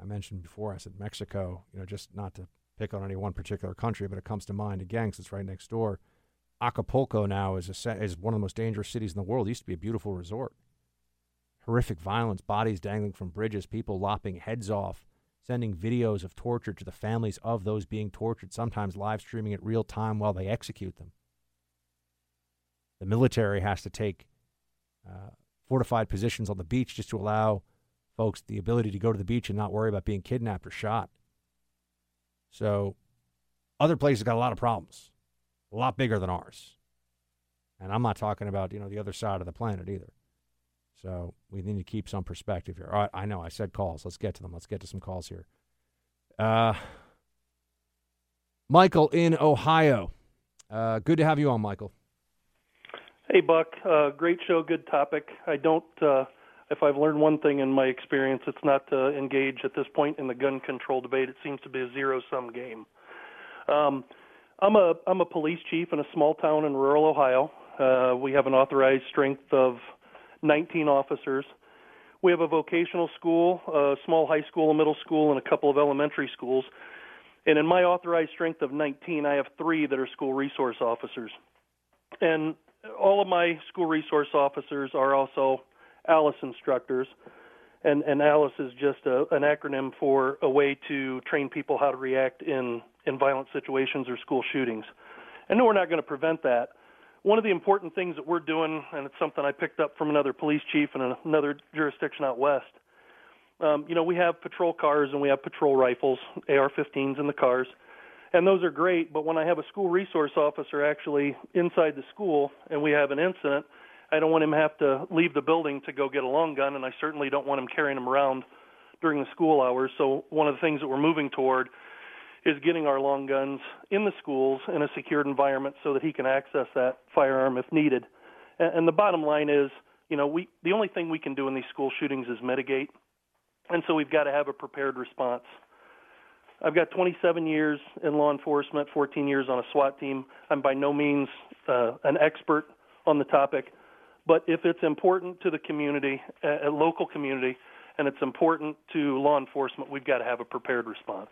I mentioned before, I said Mexico, you know, just not to pick on any one particular country, but it comes to mind again because it's right next door. Acapulco now is one of the most dangerous cities in the world. It used to be a beautiful resort. Horrific violence, bodies dangling from bridges, people lopping heads off, sending videos of torture to the families of those being tortured, sometimes live streaming at real time while they execute them. The military has to take fortified positions on the beach just to allow folks the ability to go to the beach and not worry about being kidnapped or shot. So other places got a lot of problems, a lot bigger than ours. And I'm not talking about, you know, the other side of the planet either. So we need to keep some perspective here. All right, I know I said calls. Let's get to them. Let's get to some calls here. Michael in Ohio. Good to have you on, Michael. Hey, Buck. Great show, good topic. I don't, if I've learned one thing in my experience, it's not to engage at this point in the gun control debate. It seems to be a zero-sum game. I'm a police chief in a small town in rural Ohio. We have an authorized strength of 19 officers. We have a vocational school, a small high school, a middle school, and a couple of elementary schools. And in my authorized strength of 19, I have 3 that are school resource officers. And all of my school resource officers are also ALICE instructors. And ALICE is just an acronym for a way to train people how to react in violent situations or school shootings. I know we're not going to prevent that. One of the important things that we're doing, and it's something I picked up from another police chief in another jurisdiction out west, you know, we have patrol cars and we have patrol rifles, AR-15s in the cars, and those are great, but when I have a school resource officer actually inside the school and we have an incident, I don't want him to have to leave the building to go get a long gun, and I certainly don't want him carrying them around during the school hours. So one of the things that we're moving toward is getting our long guns in the schools in a secured environment so that he can access that firearm if needed. And the bottom line is, you know, the only thing we can do in these school shootings is mitigate, and so we've got to have a prepared response. I've got 27 years in law enforcement, 14 years on a SWAT team. I'm by no means an expert on the topic, but if it's important to the community, a local community, and it's important to law enforcement, we've got to have a prepared response.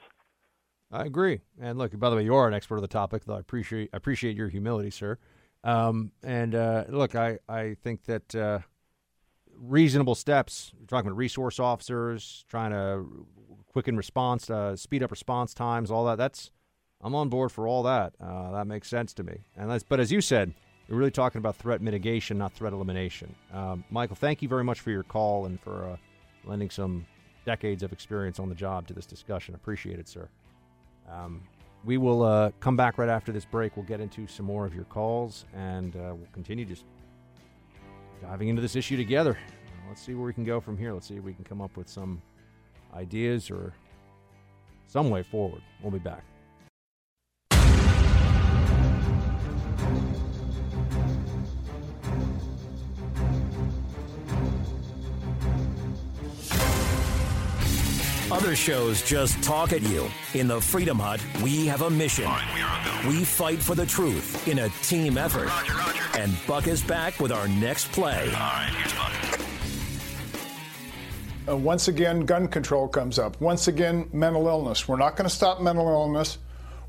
I agree. And look, by the way, you are an expert of the topic, though I appreciate your humility, sir. Look, I think that reasonable steps, you're talking about resource officers, trying to quicken response, speed up response times, all that. I'm on board for all that. That makes sense to me. But as you said, you're really talking about threat mitigation, not threat elimination. Michael, thank you very much for your call and for lending some decades of experience on the job to this discussion. Appreciate it, sir. We will come back right after this break. We'll get into some more of your calls, and we'll continue just diving into this issue together. Let's see where we can go from here. Let's see if we can come up with some ideas or some way forward. We'll be back. Other shows just talk at you. In the Freedom Hut, we have a mission. All right, we are on go. We fight for the truth in a team effort. Roger, roger. And Buck is back with our next play. All right, here's Buck. Once again, gun control comes up. Once again, mental illness. We're not going to stop mental illness.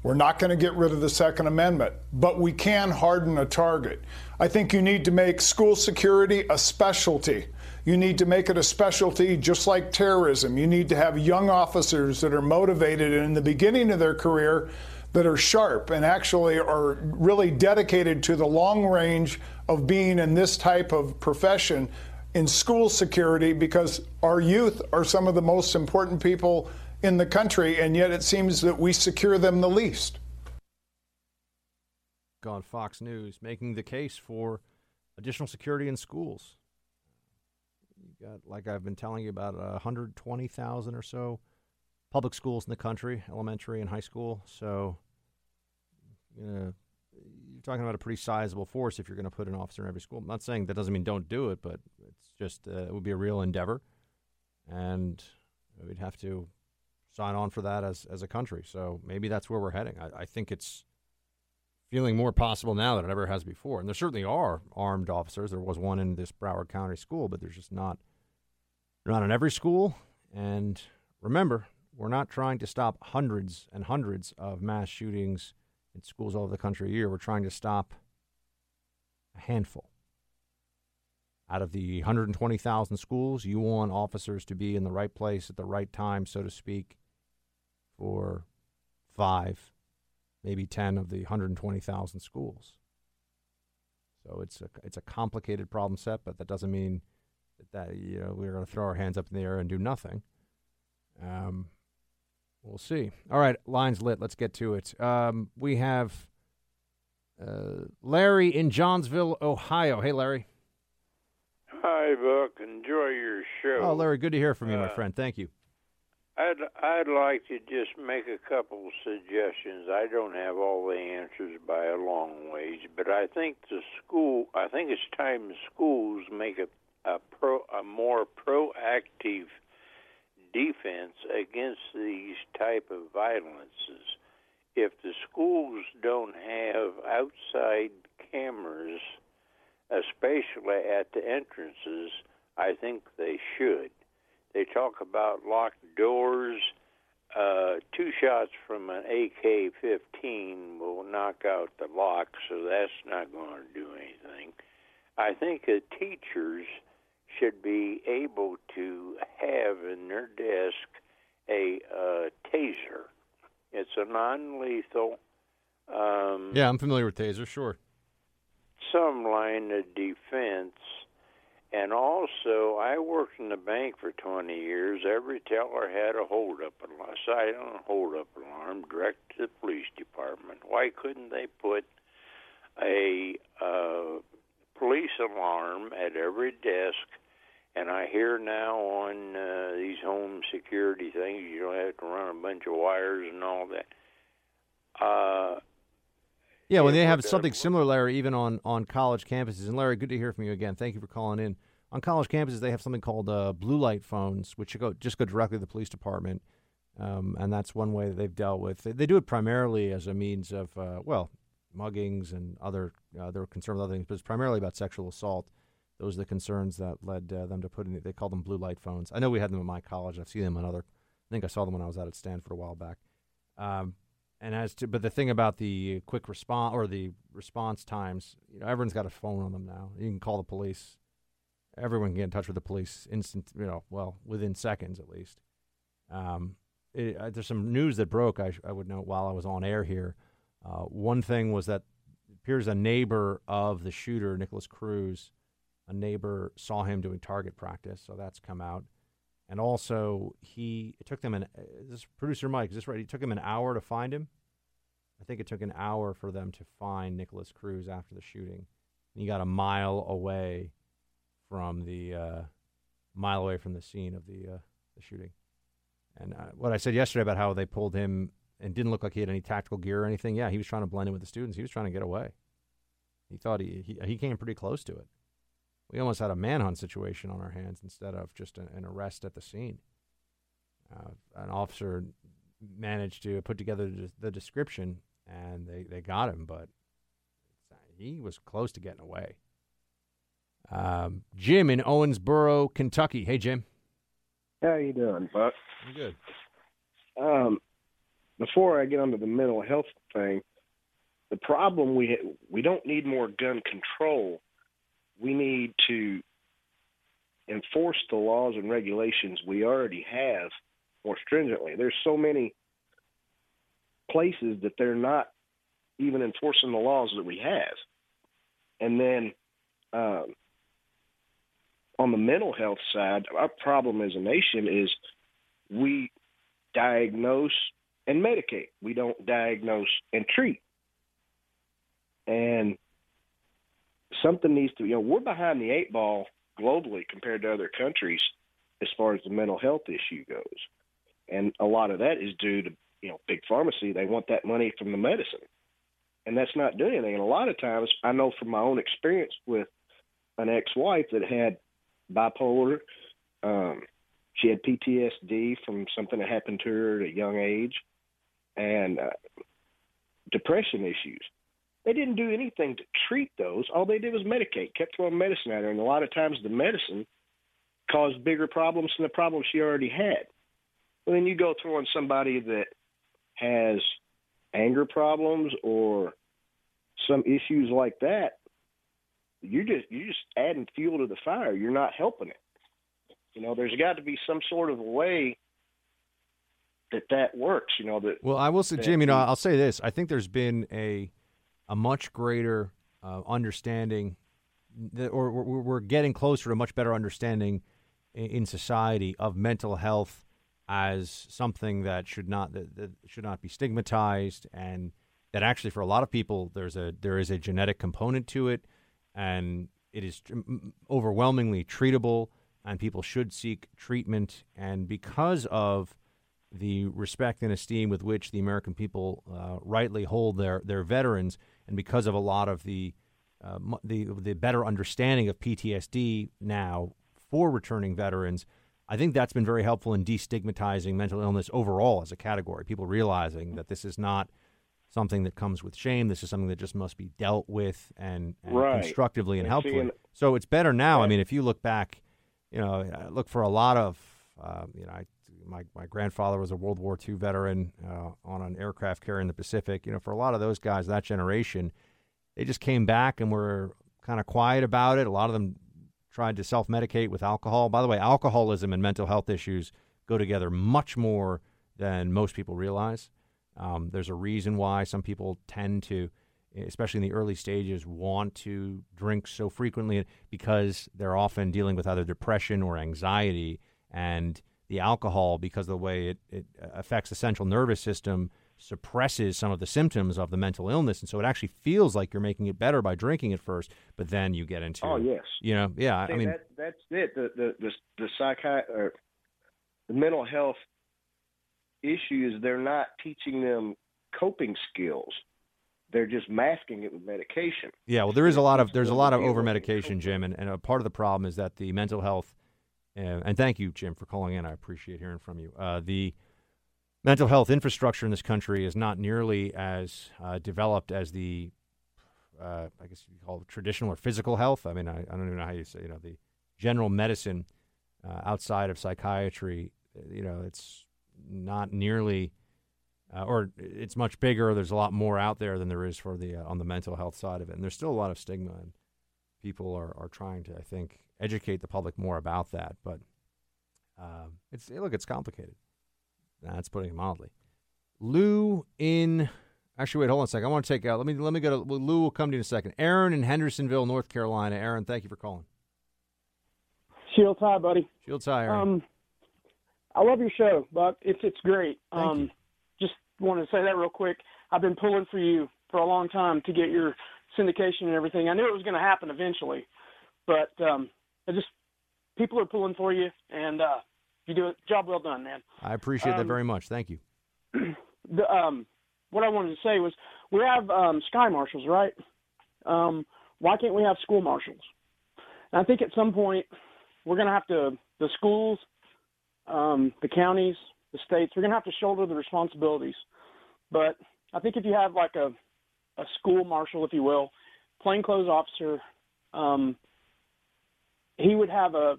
We're not going to get rid of the Second Amendment, but we can harden a target. I think you need to make school security a specialty. You need to make it a specialty just like terrorism. You need to have young officers that are motivated in the beginning of their career, that are sharp and actually are really dedicated to the long range of being in this type of profession in school security, because our youth are some of the most important people in the country, and yet it seems that we secure them the least. On Fox News, making the case for additional security in schools. You got, like I've been telling you, about 120,000 or so public schools in the country, elementary and high school. So, you know, you're talking about a pretty sizable force if you're going to put an officer in every school. I'm not saying that doesn't mean don't do it, but it's just it would be a real endeavor. and we'd have to sign on for that as a country. So maybe that's where we're heading. I think it's feeling more possible now than it ever has before. And there certainly are armed officers. There was one in this Broward County school, but there's just not in every school. And remember, we're not trying to stop hundreds and hundreds of mass shootings in schools all over the country a year. We're trying to stop a handful. Out of the 120,000 schools, you want officers to be in the right place at the right time, so to speak, for 5, maybe 10 of the 120,000 schools. So it's a complicated problem set, but that doesn't mean that we're going to throw our hands up in the air and do nothing. We'll see. All right, lines lit. Let's get to it. We have Larry in Johnsville, Ohio. Hey, Larry. Hi, Buck. Enjoy your show. Oh, Larry, good to hear from you, my friend. Thank you. I'd like to just make a couple suggestions. I don't have all the answers by a long ways, but I think it's time the schools make a more proactive defense against these type of violences. If the schools don't have outside cameras, especially at the entrances, I think they should. They talk about locked doors. 2 shots from an AK-15 will knock out the lock, so that's not going to do anything. I think the teachers should be able to have in their desk a taser. It's a non-lethal. Yeah, I'm familiar with taser, sure. Some line of defense, and also I worked in the bank for 20 years. Every teller had a hold-up alarm, silent hold-up alarm, direct to the police department. Why couldn't they put a police alarm at every desk? And I hear now on these home security things, you don't have to run a bunch of wires and all that. Yeah, well, they have something similar, Larry, even on college campuses. And, Larry, good to hear from you again. Thank you for calling in. On college campuses, they have something called blue light phones, which just go directly to the police department, and that's one way that they've dealt with. They do it primarily as a means of, muggings and other they're concerned with other things, but it's primarily about sexual assault. Those are the concerns that led them to put in – they call them blue light phones. I know we had them at my college. I've seen them on other – I think I saw them when I was out at Stanford a while back. But the thing about the quick response or the response times, everyone's got a phone on them now. You can call the police. Everyone can get in touch with the police instant, within seconds at least. There's some news that broke, I would note, while I was on air here. One thing was that it appears a neighbor of the shooter, Nicholas Cruz, a neighbor saw him doing target practice, so that's come out. And also, it took them this producer Mike, is this right? It took him an hour to find him. I think it took an hour for them to find Nicholas Cruz after the shooting. And he got a mile away from the scene of the shooting. And what I said yesterday about how they pulled him and didn't look like he had any tactical gear or anything. Yeah, he was trying to blend in with the students. He was trying to get away. He thought he came pretty close to it. We almost had a manhunt situation on our hands instead of just an arrest at the scene. An officer managed to put together the description, and they got him, but he was close to getting away. Jim in Owensboro, Kentucky. Hey, Jim. How you doing, Buck? I'm good. Before I get onto the mental health thing, the problem we don't need more gun control. We need to enforce the laws and regulations we already have more stringently. There's so many places that they're not even enforcing the laws that we have. And then on the mental health side, our problem as a nation is we diagnose and medicate. We don't diagnose and treat. And something needs to, we're behind the 8 ball globally compared to other countries as far as the mental health issue goes. And a lot of that is due to, big pharmacy. They want that money from the medicine. And that's not doing anything. And a lot of times, I know from my own experience with an ex-wife that had bipolar, She had PTSD from something that happened to her at a young age, and depression issues. They didn't do anything to treat those. All they did was medicate, kept throwing medicine at her, and a lot of times the medicine caused bigger problems than the problems she already had. Well, then you go throwing somebody that has anger problems or some issues like that, you're just adding fuel to the fire. You're not helping it. You know, there's got to be some sort of a way that works. You know, that. Well, I will say, Jim. You know, I'll say this. I think there's been a much greater understanding, that, or we're getting closer to a much better understanding in society of mental health as something that should not be stigmatized, and that actually for a lot of people there is a genetic component to it, and it is overwhelmingly treatable. And people should seek treatment. And because of the respect and esteem with which the American people rightly hold their veterans, and because of a lot of the better understanding of PTSD now for returning veterans, I think that's been very helpful in destigmatizing mental illness overall as a category. People realizing that this is not something that comes with shame. This is something that just must be dealt with and right, constructively and helpfully. So it's better now. Right. I mean, if you look back, you know, I look for a lot of, you know, my grandfather was a World War II veteran on an aircraft carrier in the Pacific. You know, for a lot of those guys, that generation, they just came back and were kind of quiet about it. A lot of them tried to self-medicate with alcohol. By the way, alcoholism and mental health issues go together much more than most people realize. There's a reason why some people tend to, especially in the early stages, want to drink so frequently because they're often dealing with either depression or anxiety, and the alcohol, because of the way it affects the central nervous system, suppresses some of the symptoms of the mental illness. And so it actually feels like you're making it better by drinking it first, but then you get into... Oh, yes. You know, yeah, I mean... That's it. The the mental health issues, they're not teaching them coping skills. They're just masking it with medication. Yeah, well, there's a lot of over-medication, Jim, and a part of the problem is that the mental health, and thank you, Jim, for calling in. I appreciate hearing from you. The mental health infrastructure in this country is not nearly as developed as the, I guess you call it traditional or physical health. I mean, I don't even know how you say, you know, the general medicine outside of psychiatry, you know, it's not nearly... or it's much bigger. There's a lot more out there than there is for the on the mental health side of it, and there's still a lot of stigma. And people are trying to, I think, educate the public more about that. But it's complicated. That's putting it mildly. Lou in, actually, wait, hold on a second. I want to take out. Let me go to Lou. Will come to you in a second. Aaron in Hendersonville, North Carolina. Aaron, thank you for calling. Shields high, buddy. Shields high, Aaron. I love your show, Buck. It's great. Thank you. Want to say that real quick. I've been pulling for you for a long time to get your syndication and everything. I knew it was going to happen eventually, but people are pulling for you, and you do a job well done, man. I appreciate that very much. Thank you. What I wanted to say was we have sky marshals, right? Why can't we have school marshals? And I think at some point we're going to have to, the schools, the counties, the states, we're going to have to shoulder the responsibilities. But I think if you have like a school marshal, if you will, plainclothes officer, he would have a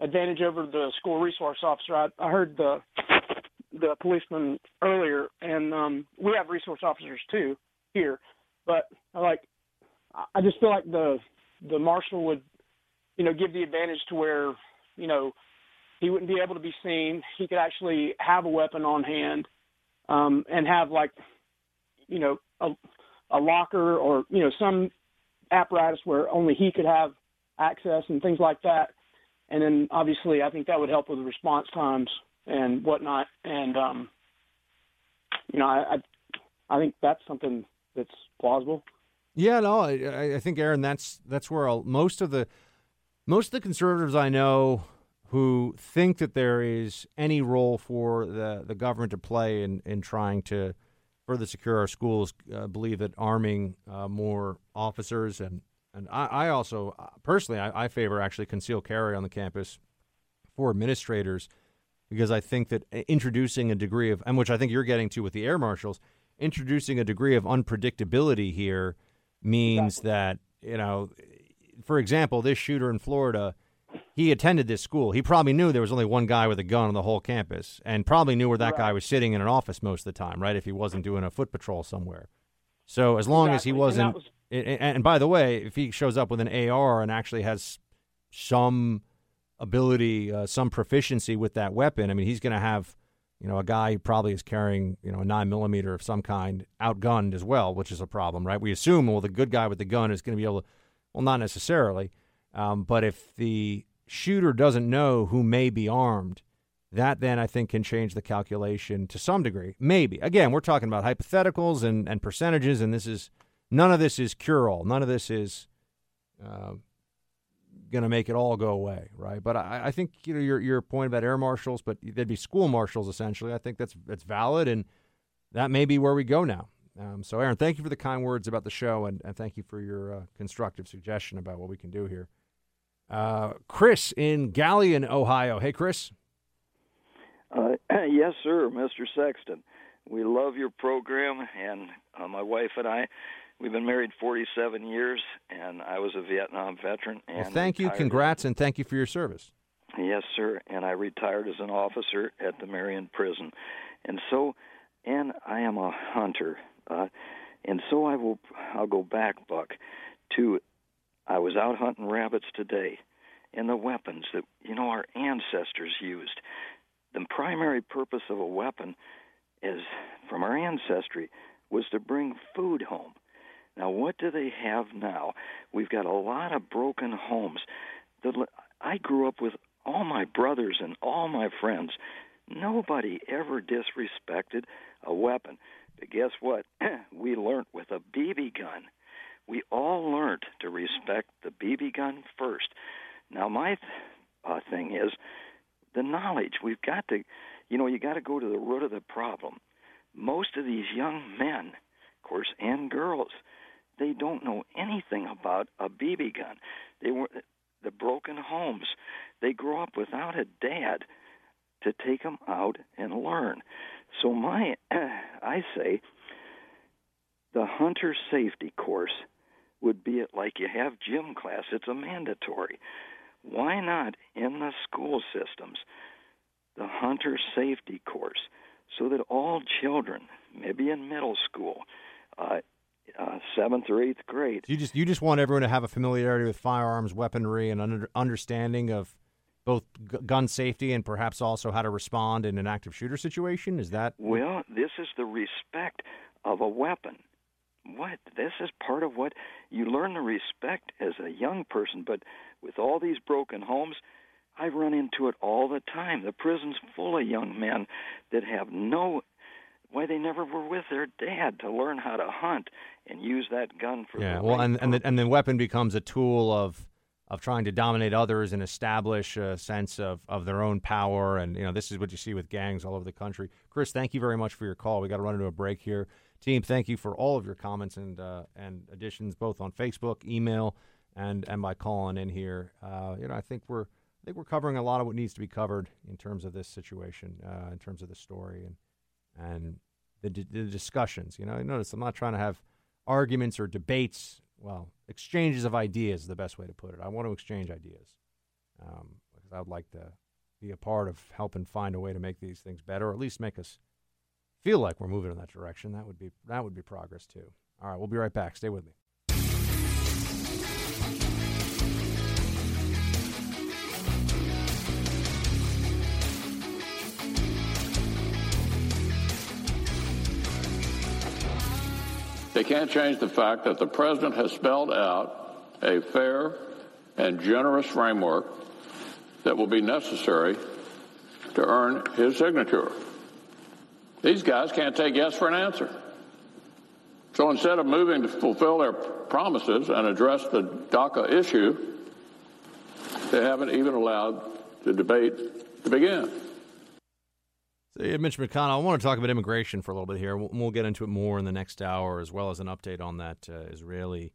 advantage over the school resource officer. I heard the policeman earlier, and we have resource officers too here. But I just feel like the marshal would, you know, give the advantage to where, you know, he wouldn't be able to be seen. He could actually have a weapon on hand, and have, like, you know, a locker or, you know, some apparatus where only he could have access and things like that. And then obviously I think that would help with the response times and whatnot. And, you know, I think that's something that's plausible. Yeah, no, I think, Aaron, that's where most of the conservatives I know who think that there is any role for the government to play in trying to further secure our schools, believe that arming more officers. And I also, personally, I favor actually concealed carry on the campus for administrators because I think that introducing a degree of, and which I think you're getting to with the air marshals, introducing a degree of unpredictability here means that, you know, for example, this shooter in Florida, he attended this school. He probably knew there was only one guy with a gun on the whole campus and probably knew where that guy was sitting in an office most of the time, right, if he wasn't doing a foot patrol somewhere. So as long as he wasn't, and by the way, if he shows up with an AR and actually has some ability, some proficiency with that weapon, I mean, he's going to have, you know, a guy who probably is carrying, you know, a 9mm of some kind outgunned as well, which is a problem, right? We assume, well, the good guy with the gun is going to be able to, well, not necessarily. But if the shooter doesn't know who may be armed, that then I think can change the calculation to some degree. Maybe. Again, we're talking about hypotheticals and percentages, and this is none of this is cure-all. None of this is going to make it all go away, right? But I think, you know, your point about air marshals, but they'd be school marshals essentially. I think that's valid, and that may be where we go now. So, Aaron, thank you for the kind words about the show, and thank you for your constructive suggestion about what we can do here. Chris in Galleon, Ohio. Hey, Chris. Yes, sir, Mr. Sexton. We love your program, and my wife and I, we've been married 47 years, and I was a Vietnam veteran. And well, thank you, congrats, and thank you for your service. Yes, sir, and I retired as an officer at the Marion Prison. And I am a hunter, and so I'll go back, Buck, to I was out hunting rabbits today, and the weapons that, you know, our ancestors used. The primary purpose of a weapon is, from our ancestry, was to bring food home. Now, what do they have now? We've got a lot of broken homes. I grew up with all my brothers and all my friends. Nobody ever disrespected a weapon. But guess what? We learned with a BB gun. We all learned to respect the BB gun first. Now, my thing is, the knowledge, we've got to, you know, you got to go to the root of the problem. Most of these young men, of course, and girls, they don't know anything about a BB gun. They were the broken homes. They grow up without a dad to take them out and learn. So I say, the hunter safety course would be like you have gym class. It's a mandatory. Why not in the school systems, the hunter safety course, so that all children, maybe in middle school, 7th or 8th grade. You just want everyone to have a familiarity with firearms, weaponry, and understanding of both gun safety and perhaps also how to respond in an active shooter situation? Is that... Well, this is the respect of a weapon. This is part of what you learn to respect as a young person, but with all these broken homes, I run into it all the time. The prison's full of young men that have why they never were with their dad to learn how to hunt and use that gun for... Yeah, well, and the weapon becomes a tool of trying to dominate others and establish a sense of their own power. And, you know, this is what you see with gangs all over the country. Chris, thank you very much for your call. We got to run into a break here. Team, thank you for all of your comments and additions, both on Facebook, email, and by calling in here. You know, I think we're covering a lot of what needs to be covered in terms of this situation, in terms of the story and the discussions. You know, notice I'm not trying to have arguments or debates. Well, exchanges of ideas is the best way to put it. I want to exchange ideas because I would like to be a part of helping find a way to make these things better, or at least make us feel like we're moving in that direction. That would be progress, too. All right, we'll be right back. Stay with me. They can't change the fact that the president has spelled out a fair and generous framework that will be necessary to earn his signature. These guys can't take yes for an answer. So instead of moving to fulfill their promises and address the DACA issue, they haven't even allowed the debate to begin. So, Mitch McConnell, I want to talk about immigration for a little bit here. We'll get into it more in the next hour, as well as an update on that Israeli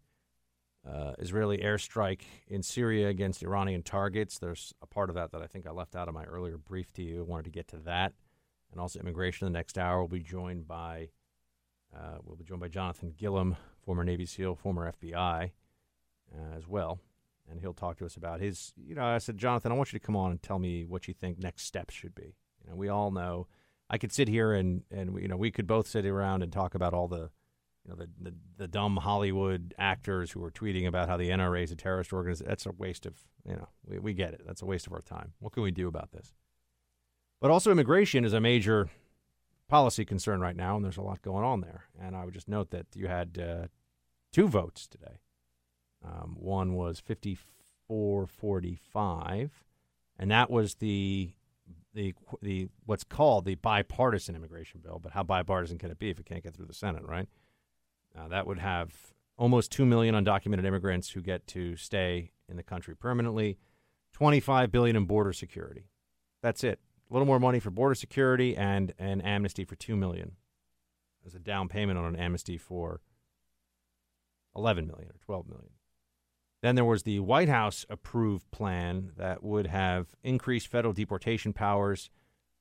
Israeli airstrike in Syria against Iranian targets. There's a part of that that I think I left out of my earlier brief to you. I wanted to get to that. And also immigration in the next hour. We'll be joined by Jonathan Gilliam, former Navy SEAL, former FBI as well. And he'll talk to us about his, I said, Jonathan, I want you to come on and tell me what you think next steps should be. We all know, I could sit here and we could both sit around and talk about all the dumb Hollywood actors who are tweeting about how the NRA is a terrorist organization. That's a waste of, we get it. That's a waste of our time. What can we do about this? But also immigration is a major policy concern right now, and there's a lot going on there. And I would just note that you had two votes today. One was 54-45, and that was the what's called the bipartisan immigration bill. But how bipartisan can it be if it can't get through the Senate, right? That would have almost 2 million undocumented immigrants who get to stay in the country permanently, $25 billion in border security. That's it. A little more money for border security and an amnesty for $2 million. There's a down payment on an amnesty for $11 million or $12 million. Then there was the White House-approved plan that would have increased federal deportation powers,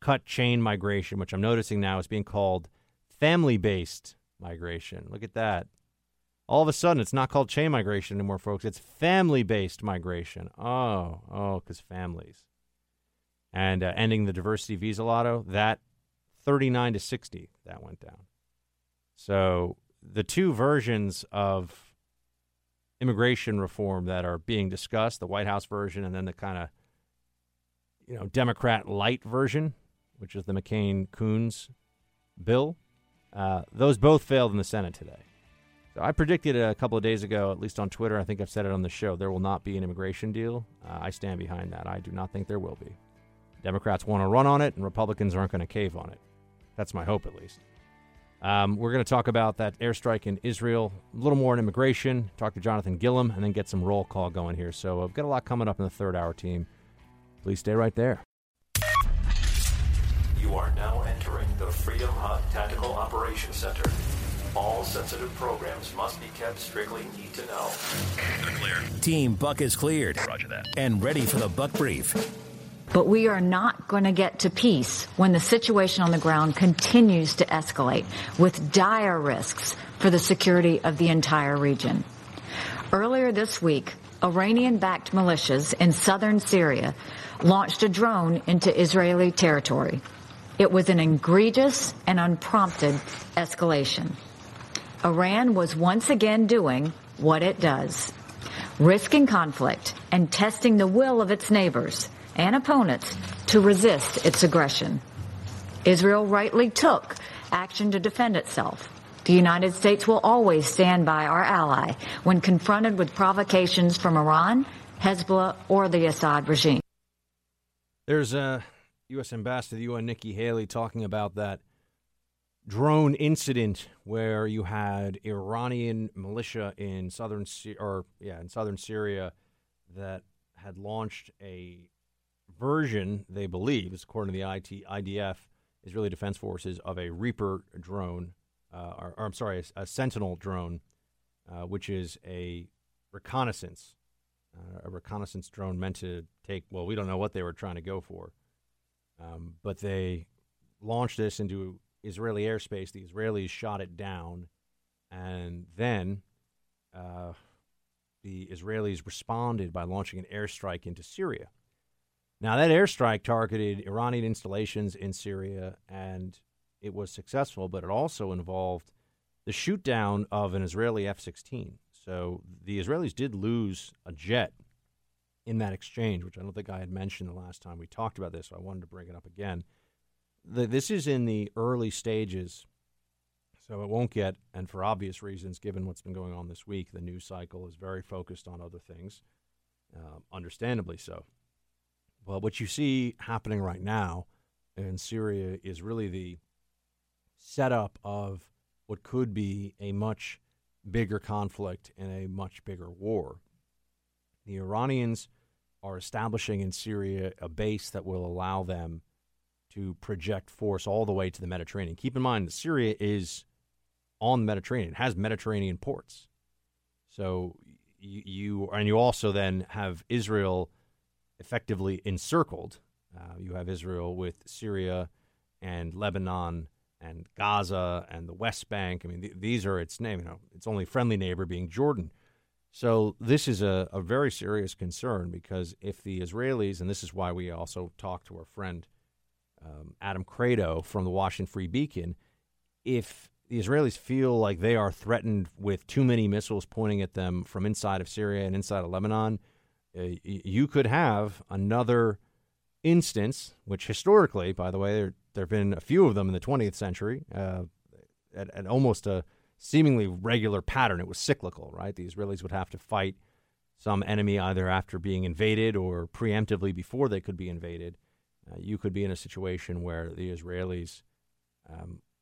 cut chain migration, which I'm noticing now is being called family-based migration. Look at that. All of a sudden, it's not called chain migration anymore, folks. It's family-based migration. Oh, because families. And ending the diversity visa lotto, that 39-60, that went down. So the two versions of immigration reform that are being discussed, the White House version and then the kind of, Democrat light version, which is the McCain-Coons bill, those both failed in the Senate today. So I predicted a couple of days ago, at least on Twitter, I think I've said it on the show, there will not be an immigration deal. I stand behind that. I do not think there will be. Democrats want to run on it, and Republicans aren't going to cave on it. That's my hope, at least. We're going to talk about that airstrike in Israel, a little more on immigration, talk to Jonathan Gilliam, and then get some roll call going here. So I've got a lot coming up in the third hour, team. Please stay right there. You are now entering the Freedom Hut Tactical Operations Center. All sensitive programs must be kept strictly need to know. They're clear. Team Buck is cleared. Roger that. And ready for the Buck Brief. But we are not going to get to peace when the situation on the ground continues to escalate with dire risks for the security of the entire region. Earlier this week, Iranian-backed militias in southern Syria launched a drone into Israeli territory. It was an egregious and unprompted escalation. Iran was once again doing what it does, risking conflict and testing the will of its neighbors and opponents to resist its aggression. Israel rightly took action to defend itself. The United States will always stand by our ally when confronted with provocations from Iran, Hezbollah, or the Assad regime. There's a U.S. Ambassador to the UN, Nikki Haley, talking about that drone incident where you had Iranian militia in southern Syria that had launched a version, they believe, is according to the IDF, Israeli Defense Forces, of a Reaper drone, a Sentinel drone, which is a reconnaissance drone meant to take, well, we don't know what they were trying to go for, but they launched this into Israeli airspace. The Israelis shot it down, and then the Israelis responded by launching an airstrike into Syria. Now, that airstrike targeted Iranian installations in Syria, and it was successful, but it also involved the shoot-down of an Israeli F-16. So the Israelis did lose a jet in that exchange, which I don't think I had mentioned the last time we talked about this, so I wanted to bring it up again. This is in the early stages, so it won't get, and for obvious reasons, given what's been going on this week, the news cycle is very focused on other things, understandably so. Well, what you see happening right now in Syria is really the setup of what could be a much bigger conflict and a much bigger war. The Iranians are establishing in Syria a base that will allow them to project force all the way to the Mediterranean. Keep in mind that Syria is on the Mediterranean. It has Mediterranean ports. So you also then have Israel effectively encircled. You have Israel with Syria and Lebanon and Gaza and the West Bank. I mean, these are its name. You know, its only friendly neighbor being Jordan. So this is a very serious concern, because if the Israelis, and this is why we also talked to our friend Adam Credo from the Washington Free Beacon, if the Israelis feel like they are threatened with too many missiles pointing at them from inside of Syria and inside of Lebanon, you could have another instance, which historically, by the way, there have been a few of them in the 20th century at almost a seemingly regular pattern. It was cyclical, right? The Israelis would have to fight some enemy either after being invaded or preemptively before they could be invaded. You could be in a situation where the Israelis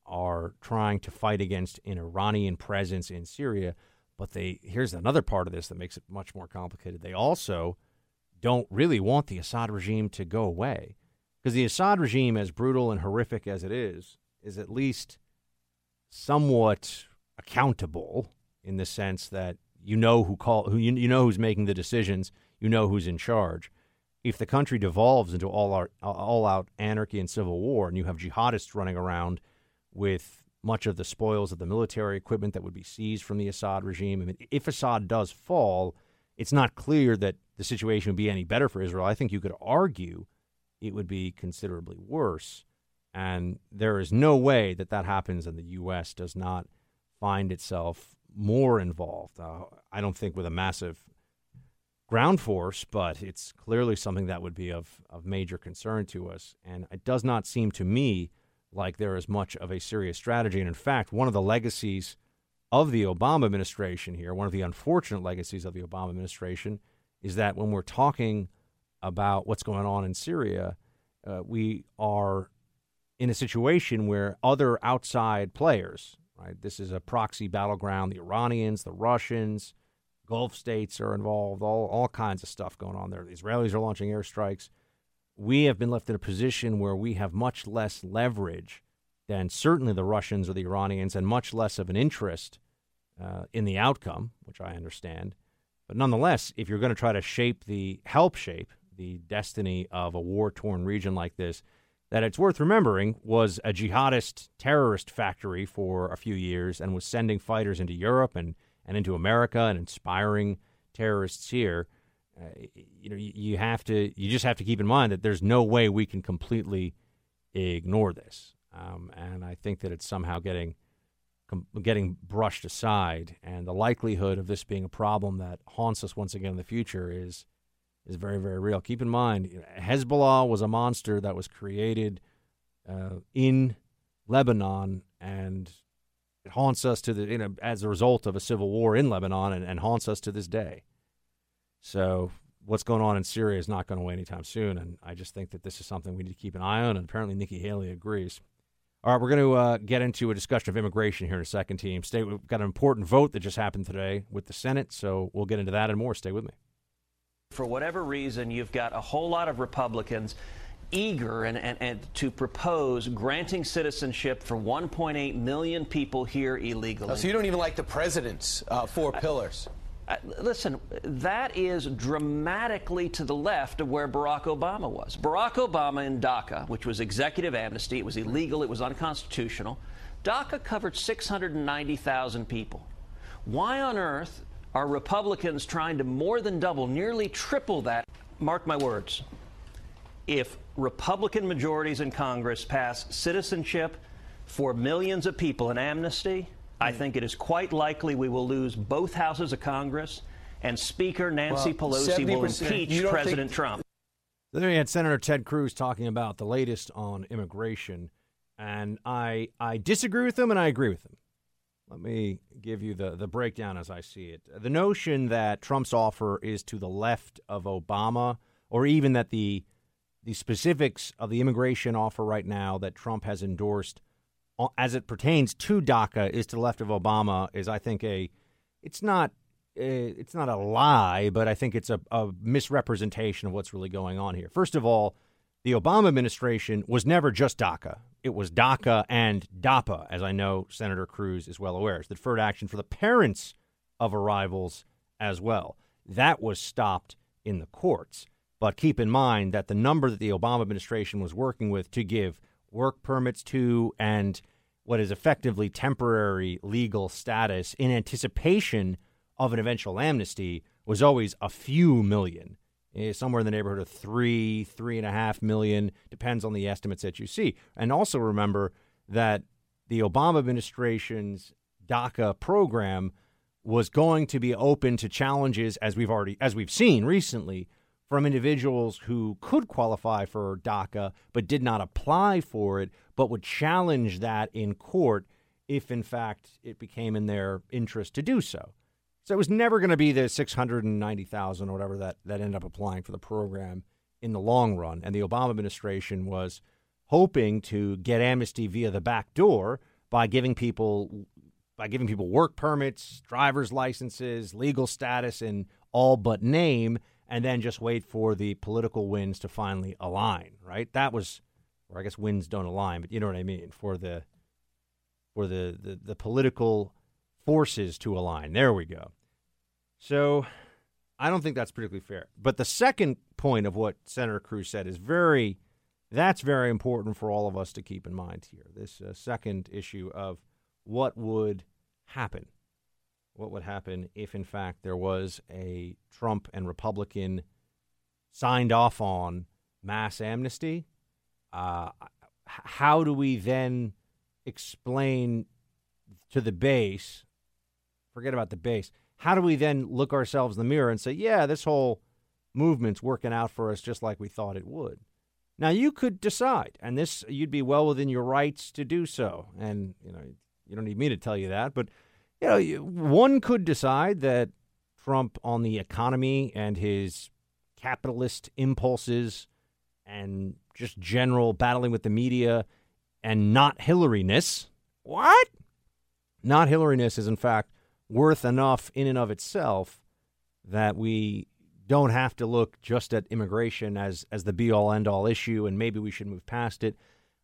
are trying to fight against an Iranian presence in Syria, but here's another part of this that makes it much more complicated. They also don't really want the Assad regime to go away, because the Assad regime, as brutal and horrific as it is at least somewhat accountable in the sense that you know who's making the decisions, you know who's in charge. If the country devolves into all-out anarchy and civil war, and you have jihadists running around with much of the spoils of the military equipment that would be seized from the Assad regime, I mean, if Assad does fall, it's not clear that the situation would be any better for Israel. I think you could argue it would be considerably worse. And there is no way that that happens, and the U.S. does not find itself more involved. I don't think with a massive ground force, but it's clearly something that would be of major concern to us. And it does not seem to me like there is much of a serious strategy. And in fact, one of the legacies of the Obama administration here, one of the unfortunate legacies of the Obama administration, is that when we're talking about what's going on in Syria, we are in a situation where other outside players, right? This is a proxy battleground. The Iranians, the Russians, Gulf states are involved, all kinds of stuff going on there. The Israelis are launching airstrikes. We have been left in a position where we have much less leverage than certainly the Russians or the Iranians, and much less of an interest in the outcome, which I understand. But nonetheless, if you're going to try to help shape the destiny of a war-torn region like this, that it's worth remembering was a jihadist terrorist factory for a few years and was sending fighters into Europe and into America and inspiring terrorists here. You just have to keep in mind that there's no way we can completely ignore this. And I think that it's somehow getting brushed aside, and the likelihood of this being a problem that haunts us once again in the future is very, very real. Keep in mind, Hezbollah was a monster that was created in Lebanon, and it haunts us as a result of a civil war in Lebanon, and haunts us to this day. So what's going on in Syria is not going away anytime soon, and I just think that this is something we need to keep an eye on, and apparently Nikki Haley agrees. All right, we're going to get into a discussion of immigration here in a second, team. We've got an important vote that just happened today with the Senate, so we'll get into that and more. Stay with me. For whatever reason, you've got a whole lot of Republicans eager and to propose granting citizenship for 1.8 million people here illegally. Oh, so you don't even like the president's four pillars. Listen, that is dramatically to the left of where Barack Obama was. Barack Obama in DACA, which was executive amnesty, it was illegal, it was unconstitutional. DACA covered 690,000 people. Why on earth are Republicans trying to more than double, nearly triple that? Mark my words, if Republican majorities in Congress pass citizenship for millions of people in amnesty, I think it is quite likely we will lose both houses of Congress, and Speaker Nancy Pelosi will impeach President Trump. There you had Senator Ted Cruz talking about the latest on immigration, and I disagree with him and I agree with him. Let me give you the breakdown as I see it. The notion that Trump's offer is to the left of Obama, or even that the specifics of the immigration offer right now that Trump has endorsed as it pertains to DACA is to the left of Obama, is I think it's not a lie, but I think it's a misrepresentation of what's really going on here. First of all, the Obama administration was never just DACA. It was DACA and DAPA, as I know Senator Cruz is well aware. It's the Deferred Action for the Parents of Arrivals as well. That was stopped in the courts. But keep in mind that the number that the Obama administration was working with to give work permits to and what is effectively temporary legal status in anticipation of an eventual amnesty was always a few million, somewhere in the neighborhood of 3, 3.5 million, depends on the estimates that you see. And also remember that the Obama administration's DACA program was going to be open to challenges, as we've seen recently, from individuals who could qualify for DACA but did not apply for it, but would challenge that in court if, in fact, it became in their interest to do so. So it was never going to be the 690,000 or whatever that ended up applying for the program in the long run. And the Obama administration was hoping to get amnesty via the back door by giving people work permits, driver's licenses, legal status, and all but name, and then just wait for the political winds to finally align, right? That was, or I guess winds don't align, but you know what I mean, for the political forces to align. There we go. So I don't think that's particularly fair. But the second point of what Senator Cruz said is very important for all of us to keep in mind here, this second issue of what would happen if, in fact, there was a Trump and Republican signed off on mass amnesty? How do we then explain to the base, forget about the base, how do we then look ourselves in the mirror and say, yeah, this whole movement's working out for us just like we thought it would? Now, you could decide, and this you'd be well within your rights to do so. And, you don't need me to tell you that, but one could decide that Trump on the economy and his capitalist impulses and just general battling with the media and not Hillary-ness. What? Not Hillary-ness is, in fact, worth enough in and of itself that we don't have to look just at immigration as the be-all, end-all issue, and maybe we should move past it.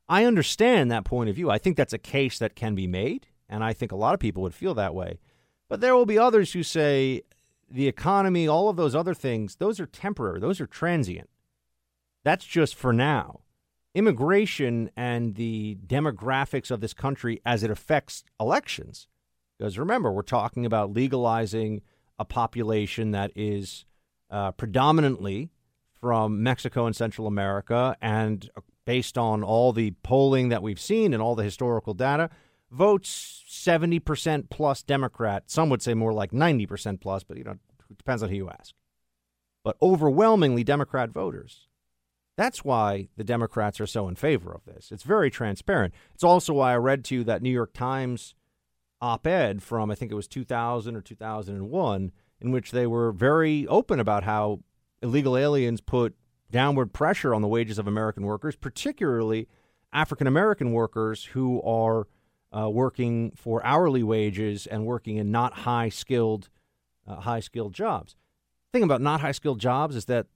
I understand that point of view. I think that's a case that can be made. And I think a lot of people would feel that way. But there will be others who say the economy, all of those other things, those are temporary. Those are transient. That's just for now. Immigration and the demographics of this country as it affects elections. Because remember, we're talking about legalizing a population that is predominantly from Mexico and Central America. And based on all the polling that we've seen and all the historical data, votes 70% plus Democrat. Some would say more like 90% plus, but, it depends on who you ask. But overwhelmingly Democrat voters. That's why the Democrats are so in favor of this. It's very transparent. It's also why I read to you that New York Times op-ed from, I think it was 2000 or 2001, in which they were very open about how illegal aliens put downward pressure on the wages of American workers, particularly African-American workers who are working for hourly wages and working in not high-skilled jobs. The thing about not high-skilled jobs is that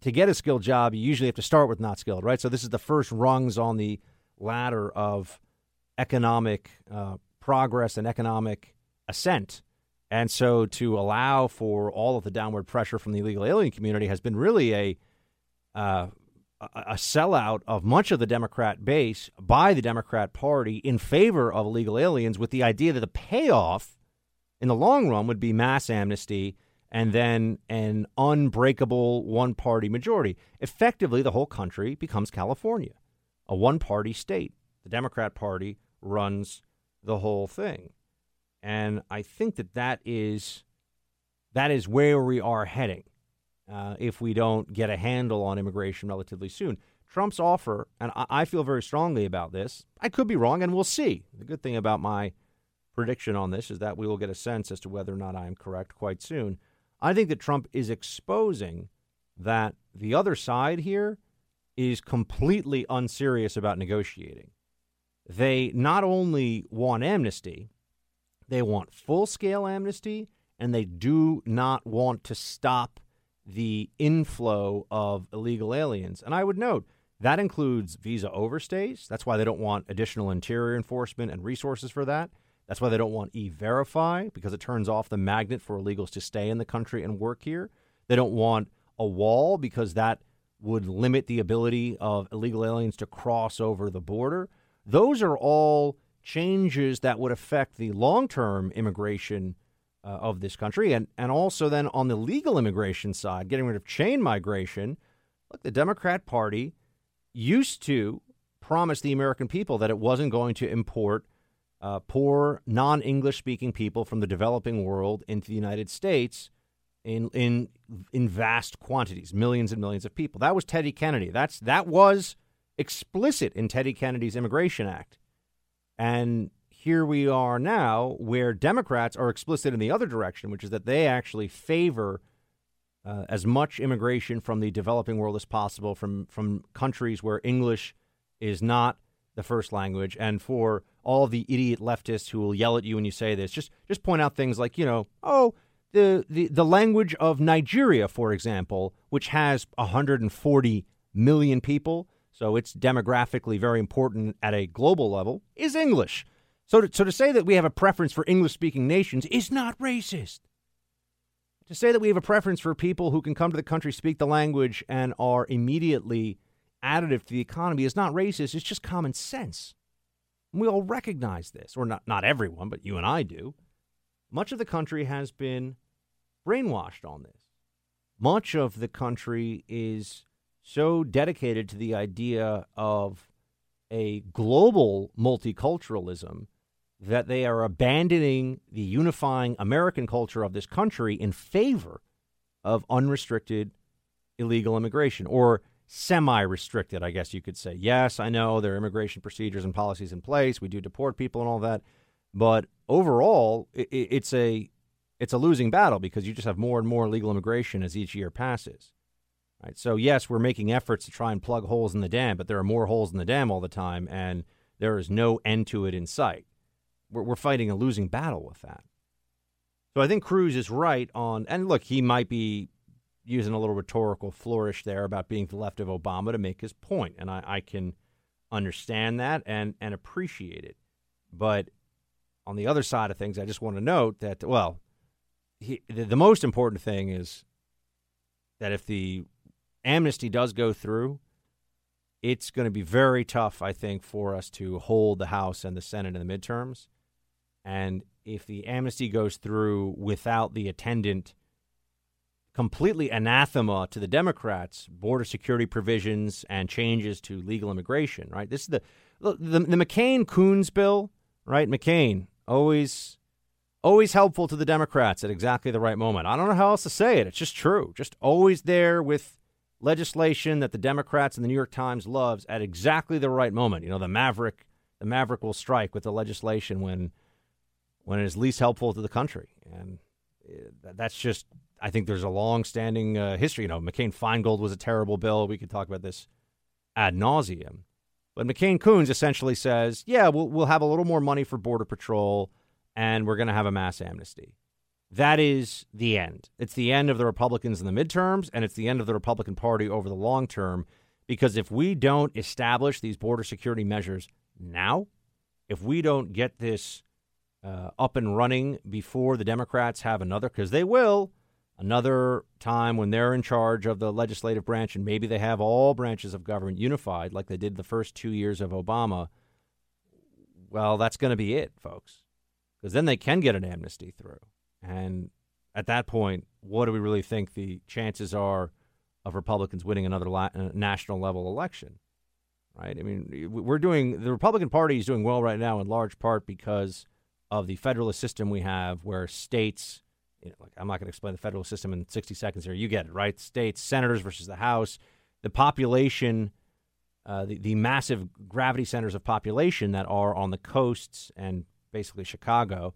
to get a skilled job, you usually have to start with not skilled, right? So this is the first rungs on the ladder of economic progress and economic ascent. And so to allow for all of the downward pressure from the illegal alien community has been really a sellout of much of the Democrat base by the Democrat Party in favor of illegal aliens, with the idea that the payoff in the long run would be mass amnesty and then an unbreakable one-party majority. Effectively, the whole country becomes California, a one-party state. The Democrat Party runs the whole thing. And I think that is where we are heading. If we don't get a handle on immigration relatively soon. Trump's offer, and I feel very strongly about this, I could be wrong, and we'll see. The good thing about my prediction on this is that we will get a sense as to whether or not I am correct quite soon. I think that Trump is exposing that the other side here is completely unserious about negotiating. They not only want amnesty, they want full-scale amnesty, and they do not want to stop the inflow of illegal aliens. And I would note that includes visa overstays. That's why they don't want additional interior enforcement and resources for that. That's why they don't want E-Verify, because it turns off the magnet for illegals to stay in the country and work here. They don't want a wall, because that would limit the ability of illegal aliens to cross over the border. Those are all changes that would affect the long-term immigration of this country. And also then on the legal immigration side, getting rid of chain migration, look, the Democrat Party used to promise the American people that it wasn't going to import poor, non-English-speaking people from the developing world into the United States in vast quantities, millions and millions of people. That was Teddy Kennedy. That was explicit in Teddy Kennedy's Immigration Act. And here we are now, where Democrats are explicit in the other direction, which is that they actually favor as much immigration from the developing world as possible, from countries where English is not the first language. And for all the idiot leftists who will yell at you when you say this, just point out things like, the language of Nigeria, for example, which has 140 million people, so it's demographically very important at a global level, is English. So to say that we have a preference for English-speaking nations is not racist. To say that we have a preference for people who can come to the country, speak the language, and are immediately additive to the economy is not racist. It's just common sense. And we all recognize this, or not everyone, but you and I do. Much of the country has been brainwashed on this. Much of the country is so dedicated to the idea of a global multiculturalism that they are abandoning the unifying American culture of this country in favor of unrestricted illegal immigration, or semi-restricted, I guess you could say. Yes, I know there are immigration procedures and policies in place. We do deport people and all that. But overall, it's a losing battle, because you just have more and more illegal immigration as each year passes. Right? So, yes, we're making efforts to try and plug holes in the dam, but there are more holes in the dam all the time, and there is no end to it in sight. We're fighting a losing battle with that. So I think Cruz is right on, and look, he might be using a little rhetorical flourish there about being to the left of Obama to make his point, and I can understand that and appreciate it. But on the other side of things, I just want to note that, well, the most important thing is that if the amnesty does go through, it's going to be very tough, I think, for us to hold the House and the Senate in the midterms. And if the amnesty goes through without the attendant completely anathema to the Democrats, border security provisions and changes to legal immigration, right? This is the McCain-Coons bill, right? McCain, always helpful to the Democrats at exactly the right moment. I don't know how else to say it. It's just true. Just always there with legislation that the Democrats and the New York Times loves at exactly the right moment. You know, the maverick will strike with the legislation when it is least helpful to the country. And that's just, I think there's a long-standing history. You know, McCain-Feingold was a terrible bill. We could talk about this ad nauseum. But McCain-Coons essentially says, yeah, we'll have a little more money for Border Patrol, and we're going to have a mass amnesty. That is the end. It's the end of the Republicans in the midterms, and it's the end of the Republican Party over the long term, because if we don't establish these border security measures now, if we don't get this up and running before the Democrats have another, because they will, another time when they're in charge of the legislative branch, and maybe they have all branches of government unified like they did the first 2 years of Obama, well, that's going to be it, folks, because then they can get an amnesty through. And at that point, what do we really think the chances are of Republicans winning another national-level election, right? I mean, the Republican Party is doing well right now in large part because of the federalist system we have, where states, I'm not going to explain the federal system in 60 seconds here. You get it, right? States, senators versus the House, the population, the massive gravity centers of population that are on the coasts and basically Chicago,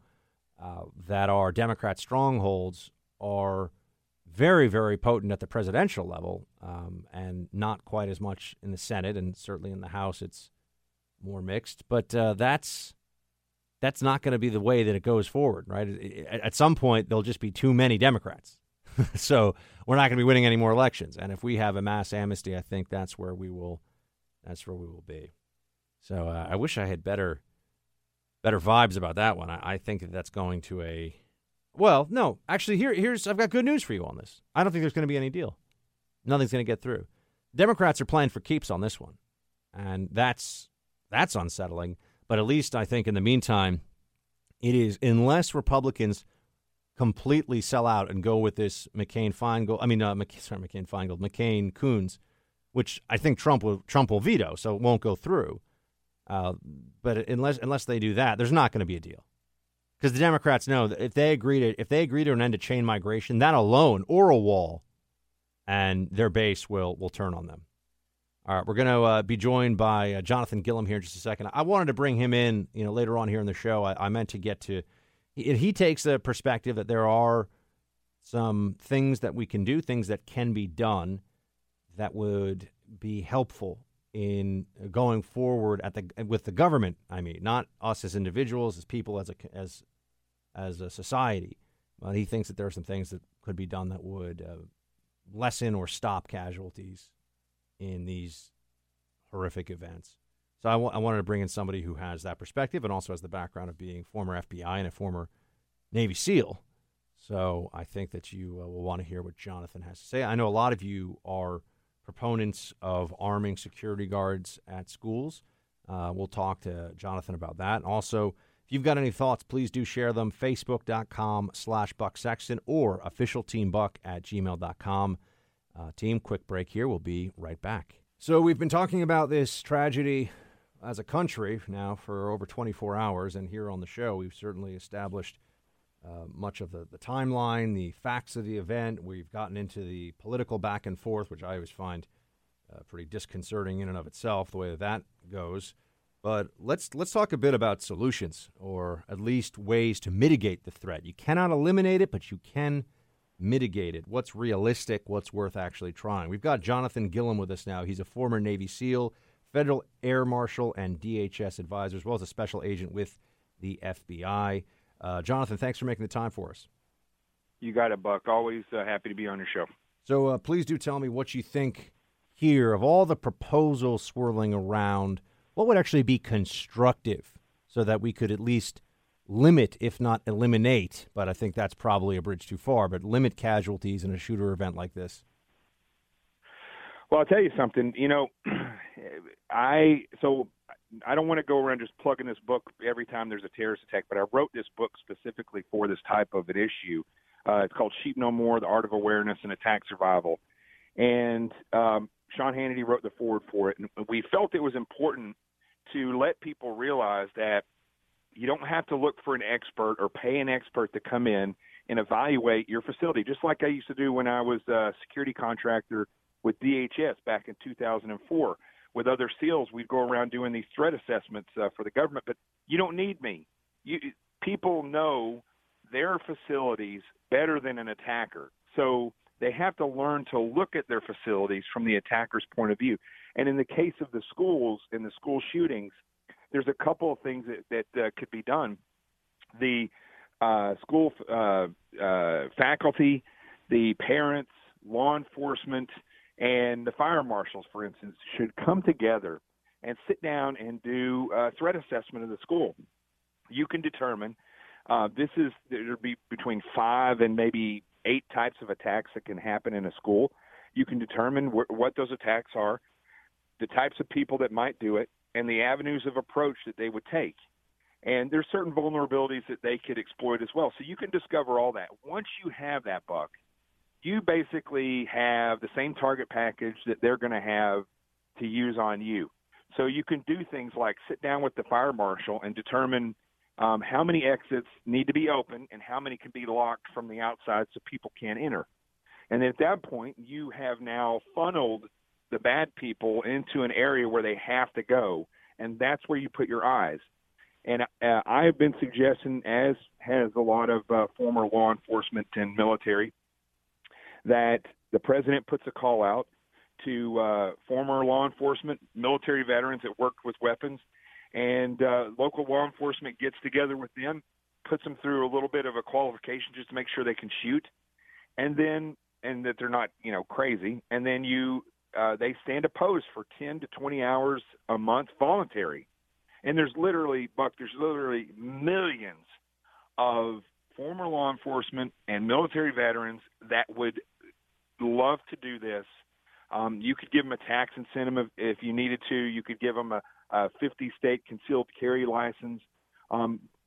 that are Democrat strongholds, are very, very potent at the presidential level, and not quite as much in the Senate, and certainly in the House it's more mixed. But that's not going to be the way that it goes forward, right? At some point, there'll just be too many Democrats. So we're not going to be winning any more elections. And if we have a mass amnesty, I think that's where we will be. So I wish I had better better vibes about that one. I think that that's going to a... Well, no, actually, here's I've got good news for you on this. I don't think there's going to be any deal. Nothing's going to get through. Democrats are playing for keeps on this one, and that's unsettling. But at least I think in the meantime, it is, unless Republicans completely sell out and go with this McCain-Coons, which I think Trump will veto, so it won't go through. But unless they do that, there's not going to be a deal. Because the Democrats know that if they agree to an end to chain migration, that alone, or a wall, and their base will turn on them. All right, we're going to be joined by Jonathan Gilliam here in just a second. I wanted to bring him in, later on here in the show. I meant to get to. He takes the perspective that there are some things that we can do, things that can be done, that would be helpful in going forward with the government. I mean, not us as individuals, as people, as a society. Well, he thinks that there are some things that could be done that would lessen or stop casualties in these horrific events. So I wanted to bring in somebody who has that perspective and also has the background of being former FBI and a former Navy SEAL. So I think that you will want to hear what Jonathan has to say. I know a lot of you are proponents of arming security guards at schools. We'll talk to Jonathan about that. And also, if you've got any thoughts, please do share them. Facebook.com/Buck Sexton or officialteambuck@gmail.com. Team, quick break here. We'll be right back. So we've been talking about this tragedy as a country now for over 24 hours. And here on the show, we've certainly established much of the timeline, the facts of the event. We've gotten into the political back and forth, which I always find pretty disconcerting in and of itself, the way that goes. But let's talk a bit about solutions, or at least ways to mitigate the threat. You cannot eliminate it, but you can mitigate it. What's realistic? What's worth actually trying? We've got Jonathan Gilliam with us now. He's a former Navy SEAL, Federal Air Marshal, and DHS advisor, as well as a special agent with the FBI. Jonathan, thanks for making the time for us. You got it, Buck. Always happy to be on your show. So please do tell me what you think here of all the proposals swirling around. What would actually be constructive so that we could at least limit, if not eliminate, but I think that's probably a bridge too far, but limit casualties in a shooter event like this? Well, I'll tell you something. I don't want to go around just plugging this book every time there's a terrorist attack, but I wrote this book specifically for this type of an issue. It's called Sheep No More, The Art of Awareness and Attack Survival. And Sean Hannity wrote the foreword for it. And we felt it was important to let people realize that you don't have to look for an expert or pay an expert to come in and evaluate your facility, just like I used to do when I was a security contractor with DHS back in 2004. With other SEALs, we'd go around doing these threat assessments for the government, but you don't need me. People know their facilities better than an attacker, so they have to learn to look at their facilities from the attacker's point of view. And in the case of the schools and the school shootings, there's a couple of things that could be done. The school faculty, the parents, law enforcement, and the fire marshals, for instance, should come together and sit down and do a threat assessment of the school. You can determine there'll be between 5 and maybe 8 types of attacks that can happen in a school. You can determine what those attacks are, the types of people that might do it, and the avenues of approach that they would take. And there's certain vulnerabilities that they could exploit as well. So you can discover all that. Once you have that, Buck, you basically have the same target package that they're going to have to use on you. So you can do things like sit down with the fire marshal and determine how many exits need to be open and how many can be locked from the outside so people can't enter. And at that point, you have now funneled the bad people into an area where they have to go, and that's where you put your eyes. And I've been suggesting, as has a lot of former law enforcement and military, that the president puts a call out to former law enforcement, military veterans that worked with weapons, and local law enforcement gets together with them, puts them through a little bit of a qualification just to make sure they can shoot, and that they're not, crazy. And then they stand opposed for 10 to 20 hours a month voluntary. And there's literally, Buck, there's literally millions of former law enforcement and military veterans that would love to do this. You could give them a tax incentive if you needed to. You could give them a 50-state concealed carry license.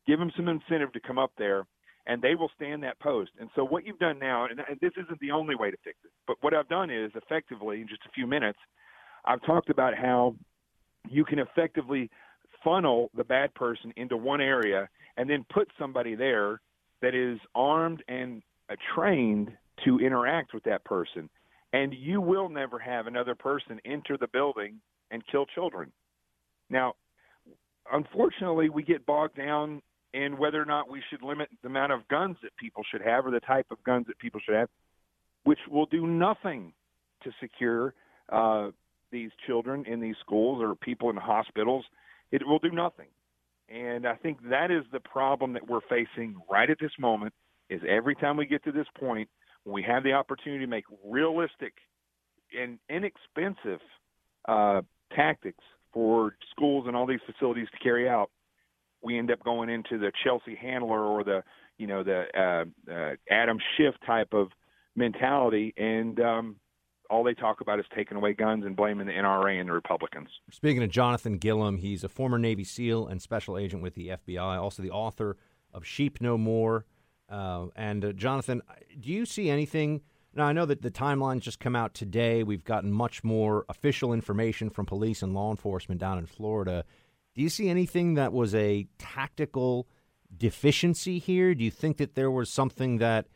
Give them some incentive to come up there, and they will stand that post. And so what you've done now, and this isn't the only way to fix it, but what I've done is effectively, in just a few minutes, I've talked about how you can effectively funnel the bad person into one area and then put somebody there that is armed and trained to interact with that person. And you will never have another person enter the building and kill children. Now, unfortunately, we get bogged down in whether or not we should limit the amount of guns that people should have or the type of guns that people should have, which will do nothing to secure these children in these schools or people in hospitals. It will do nothing. And I think that is the problem that we're facing right at this moment, is every time we get to this point, when we have the opportunity to make realistic and inexpensive tactics for schools and all these facilities to carry out, we end up going into the Chelsea Handler or the Adam Schiff type of mentality, and all they talk about is taking away guns and blaming the NRA and the Republicans. Speaking of Jonathan Gilliam, he's a former Navy SEAL and special agent with the FBI, also the author of Sheep No More. And Jonathan, do you see anything? Now, I know that the timeline's just come out today. We've gotten much more official information from police and law enforcement down in Florida. Do you see anything that was a tactical deficiency here? Do you think that there was something that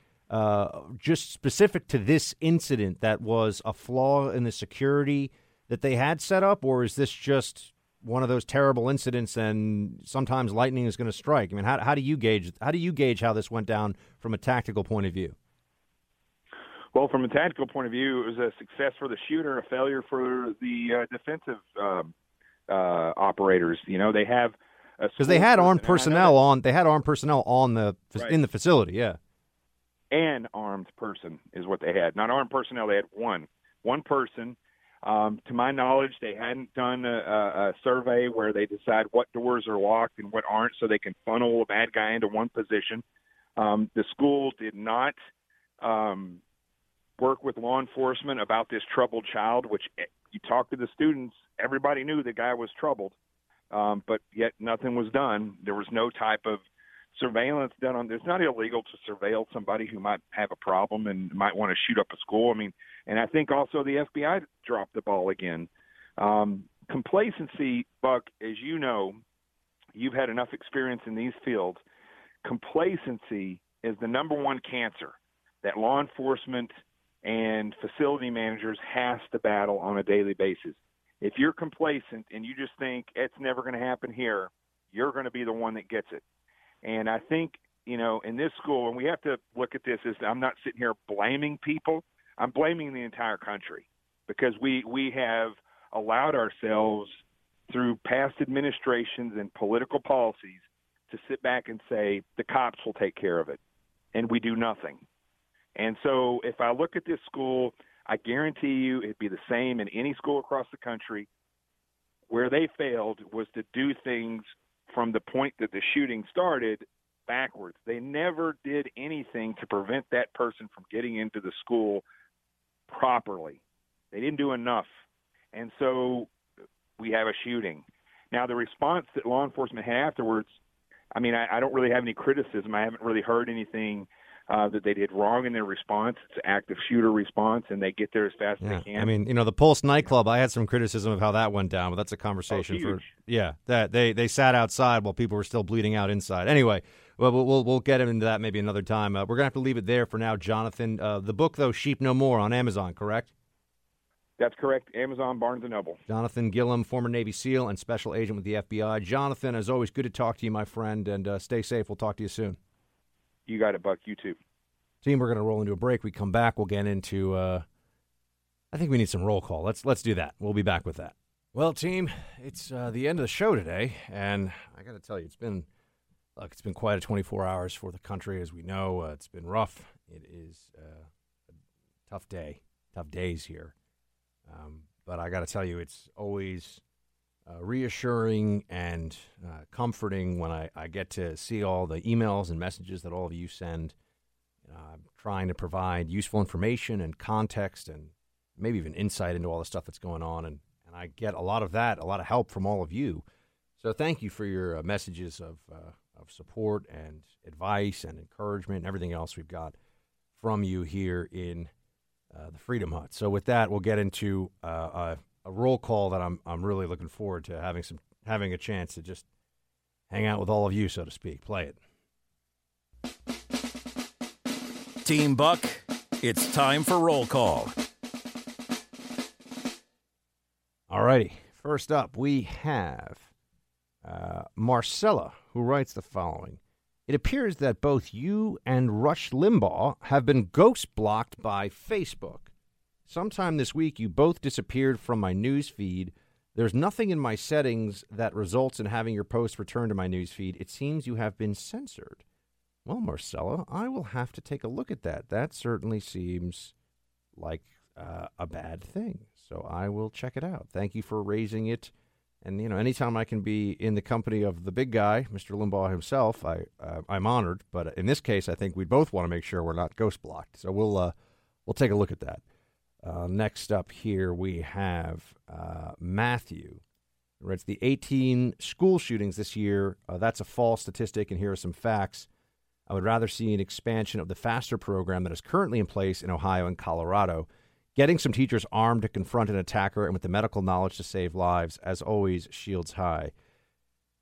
just specific to this incident that was a flaw in the security that they had set up? Or is this just one of those terrible incidents and sometimes lightning is going to strike? I mean, how do you gauge how this went down from a tactical point of view? Well, from a tactical point of view, it was a success for the shooter, a failure for the defensive operators. You know, they have because they had armed personnel on. They had armed personnel on the right. In the facility. Yeah, an armed person is what they had. Not armed personnel. They had one person. To my knowledge, they hadn't done a survey where they decide what doors are locked and what aren't, so they can funnel a bad guy into one position. The school did not work with law enforcement about this troubled child, which you talk to the students, everybody knew the guy was troubled, but yet nothing was done. There was no type of surveillance done on. It's not illegal to surveil somebody who might have a problem and might want to shoot up a school. I mean, and I think also the FBI dropped the ball again. Complacency, Buck, as you know, you've had enough experience in these fields. Complacency is the number one cancer that law enforcement and facility managers has to battle on a daily basis. If you're complacent and you just think it's never going to happen here, you're going to be the one that gets it. And I think, you know, in this school, and we have to look at this as I'm not sitting here blaming people. I'm blaming the entire country because we have allowed ourselves through past administrations and political policies to sit back and say the cops will take care of it, and we do nothing. And so if I look at this school, I guarantee you it'd be the same in any school across the country. Where they failed was to do things from the point that the shooting started backwards. They never did anything to prevent that person from getting into the school properly. They didn't do enough. And so we have a shooting. Now, the response that law enforcement had afterwards, I mean, I don't really have any criticism. I haven't really heard anything that they did wrong in their response. It's an active shooter response, and they get there as fast as they can. I mean, you know, the Pulse nightclub, I had some criticism of how that went down, but that's a conversation for that they sat outside while people were still bleeding out inside. Anyway, well, we'll get into that maybe another time. We're gonna have to leave it there for now, Jonathan. The book, though, Sheep No More, on Amazon, correct? That's correct. Amazon, Barnes & Noble. Jonathan Gilliam, former Navy SEAL and special agent with the FBI. Jonathan, as always, good to talk to you, my friend, and stay safe. We'll talk to you soon. You got it, Buck. You too. Team, we're going to roll into a break. We come back. We'll get into I think we need some roll call. Let's do that. We'll be back with that. Well, team, it's the end of the show today, and I got to tell you, it's been quite a 24 hours for the country, as we know. It's been rough. It is a tough day, tough days here. But I got to tell you, it's always reassuring and comforting when I get to see all the emails and messages that all of you send, trying to provide useful information and context and maybe even insight into all the stuff that's going on. And I get a lot of that, a lot of help from all of you. So thank you for your messages of support and advice and encouragement and everything else we've got from you here in the Freedom Hut. So with that, we'll get into a roll call that I'm really looking forward to having a chance to just hang out with all of you, so to speak. Play it. Team Buck, it's time for roll call. All righty. First up, we have Marcella, who writes the following. It appears that both you and Rush Limbaugh have been ghost blocked by Facebook. Sometime this week, you both disappeared from my news feed. There's nothing in my settings that results in having your post return to my news feed. It seems you have been censored. Well, Marcella, I will have to take a look at that. That certainly seems like a bad thing. So I will check it out. Thank you for raising it. And, you know, anytime I can be in the company of the big guy, Mr. Limbaugh himself, I'm honored. But in this case, I think we both want to make sure we're not ghost blocked. So we'll take a look at that. Next up here, we have Matthew. He writes, the 18 school shootings this year. That's a false statistic, and here are some facts. I would rather see an expansion of the FASTER program that is currently in place in Ohio and Colorado. Getting some teachers armed to confront an attacker and with the medical knowledge to save lives. As always, shields high.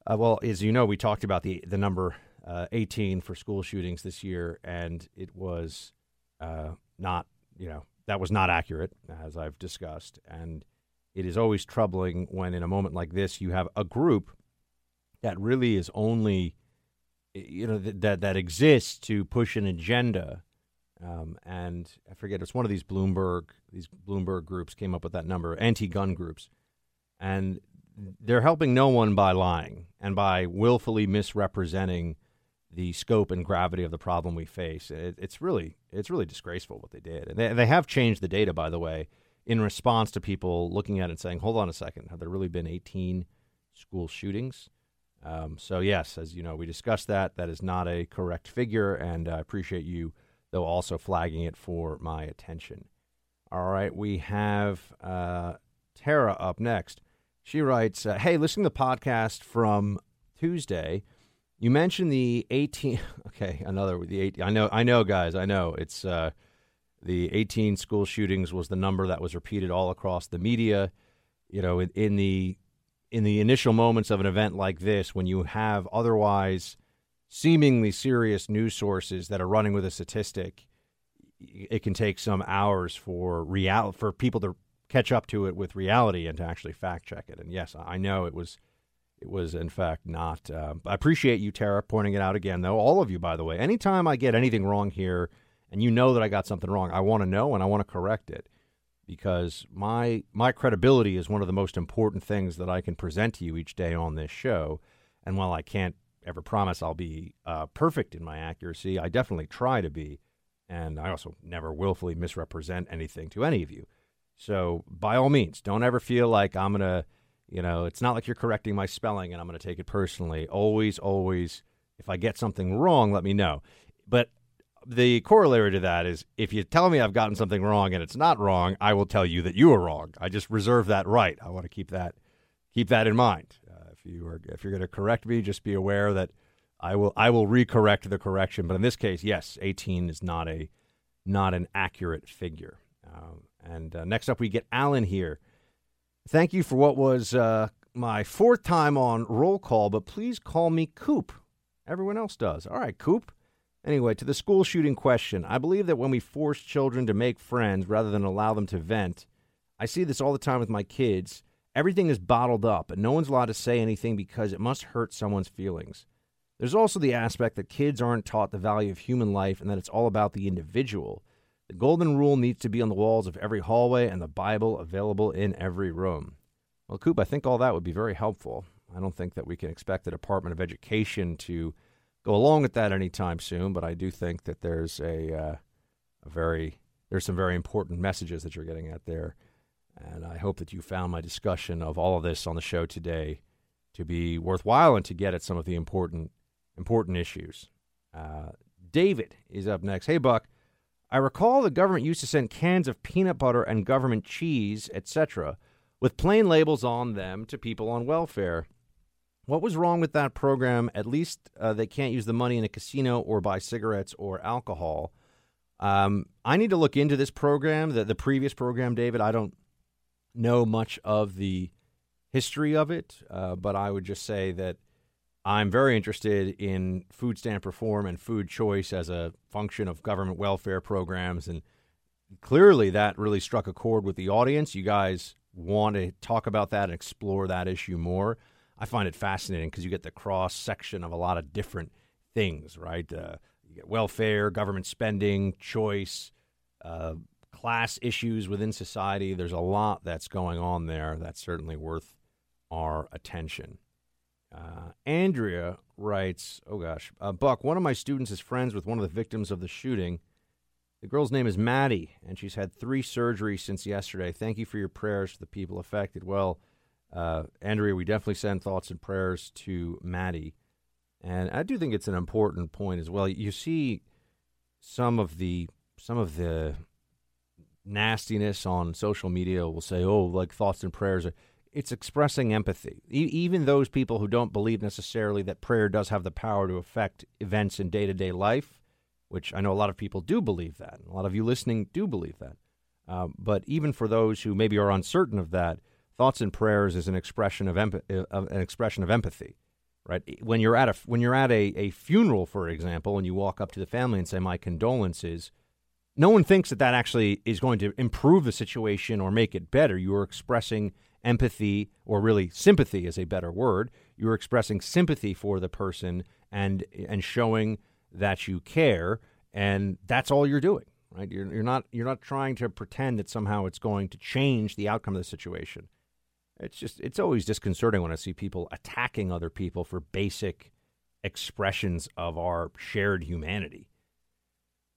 Well, as you know, we talked about the number 18 for school shootings this year, and it was not, you know, that was not accurate, as I've discussed. And it is always troubling when in a moment like this you have a group that really is only, you know, that exists to push an agenda. And I forget, it's one of these Bloomberg groups came up with that number, anti-gun groups. And they're helping no one by lying and by willfully misrepresenting the scope and gravity of the problem we face. It's really disgraceful what they did. And they have changed the data, by the way, in response to people looking at it and saying, hold on a second, have there really been 18 school shootings? So yes, as you know, we discussed that is not a correct figure, and I appreciate you, though, also flagging it for my attention. All right, we have Tara up next. She writes, hey, listen to the podcast from Tuesday. You mentioned the 18. Okay, another the 18. I know, guys. I know it's the 18 school shootings was the number that was repeated all across the media. You know, in the initial moments of an event like this, when you have otherwise seemingly serious news sources that are running with a statistic, it can take some hours for people to catch up to it with reality and to actually fact check it. And yes, I know it was in fact not. I appreciate you, Tara, pointing it out again, though. All of you, by the way, anytime I get anything wrong here, and you know that I got something wrong, I want to know and I want to correct it, because my credibility is one of the most important things that I can present to you each day on this show. And while I can't ever promise I'll be perfect in my accuracy, I definitely try to be, and I also never willfully misrepresent anything to any of you. So by all means, don't ever feel like I'm going to, you know, it's not like you're correcting my spelling and I'm going to take it personally. Always, if I get something wrong, let me know. But the corollary to that is, if you tell me I've gotten something wrong and it's not wrong, I will tell you that you are wrong. I just reserve that right. I want to keep that in mind. If you're going to correct me, just be aware that I will recorrect the correction. But in this case, yes, 18 is not an accurate figure. And next up, we get Alan here. Thank you for what was my fourth time on roll call, but please call me Coop. Everyone else does. All right, Coop. Anyway, to the school shooting question, I believe that when we force children to make friends rather than allow them to vent, I see this all the time with my kids. Everything is bottled up, and no one's allowed to say anything because it must hurt someone's feelings. There's also the aspect that kids aren't taught the value of human life and that it's all about the individual. The golden rule needs to be on the walls of every hallway and the Bible available in every room. Well, Coop, I think all that would be very helpful. I don't think that we can expect the Department of Education to go along with that anytime soon, but I do think that there's some very important messages that you're getting at there. And I hope that you found my discussion of all of this on the show today to be worthwhile and to get at some of the important issues. David is up next. Hey, Buck. I recall the government used to send cans of peanut butter and government cheese, etc., with plain labels on them to people on welfare. What was wrong with that program? At least they can't use the money in a casino or buy cigarettes or alcohol. I need to look into this program, the previous program, David. I don't know much of the history of it, but I would just say that I'm very interested in food stamp reform and food choice as a function of government welfare programs. And clearly that really struck a chord with the audience. You guys want to talk about that and explore that issue more. I find it fascinating because you get the cross section of a lot of different things, right? You get welfare, government spending, choice, class issues within society. There's a lot that's going on there that's certainly worth our attention. Andrea writes, Buck, one of my students is friends with one of the victims of the shooting. The girl's name is Maddie, and she's had 3 surgeries since yesterday. Thank you for your prayers for the people affected. Well, Andrea, we definitely send thoughts and prayers to Maddie. And I do think it's an important point as well. You see some of the nastiness on social media will say, oh, like thoughts and prayers are... It's expressing empathy. Even those people who don't believe necessarily that prayer does have the power to affect events in day-to-day life, which I know a lot of people do believe that. A lot of you listening do believe that. But even for those who maybe are uncertain of that, thoughts and prayers is an expression of empathy, right? When you're at a funeral, for example, and you walk up to the family and say, "My condolences," no one thinks that that actually is going to improve the situation or make it better. You are expressing empathy, or really sympathy is a better word. You're expressing sympathy for the person and showing that you care, and that's all you're doing, right? You're not trying to pretend that somehow it's going to change the outcome of the situation. It's always disconcerting when I see people attacking other people for basic expressions of our shared humanity.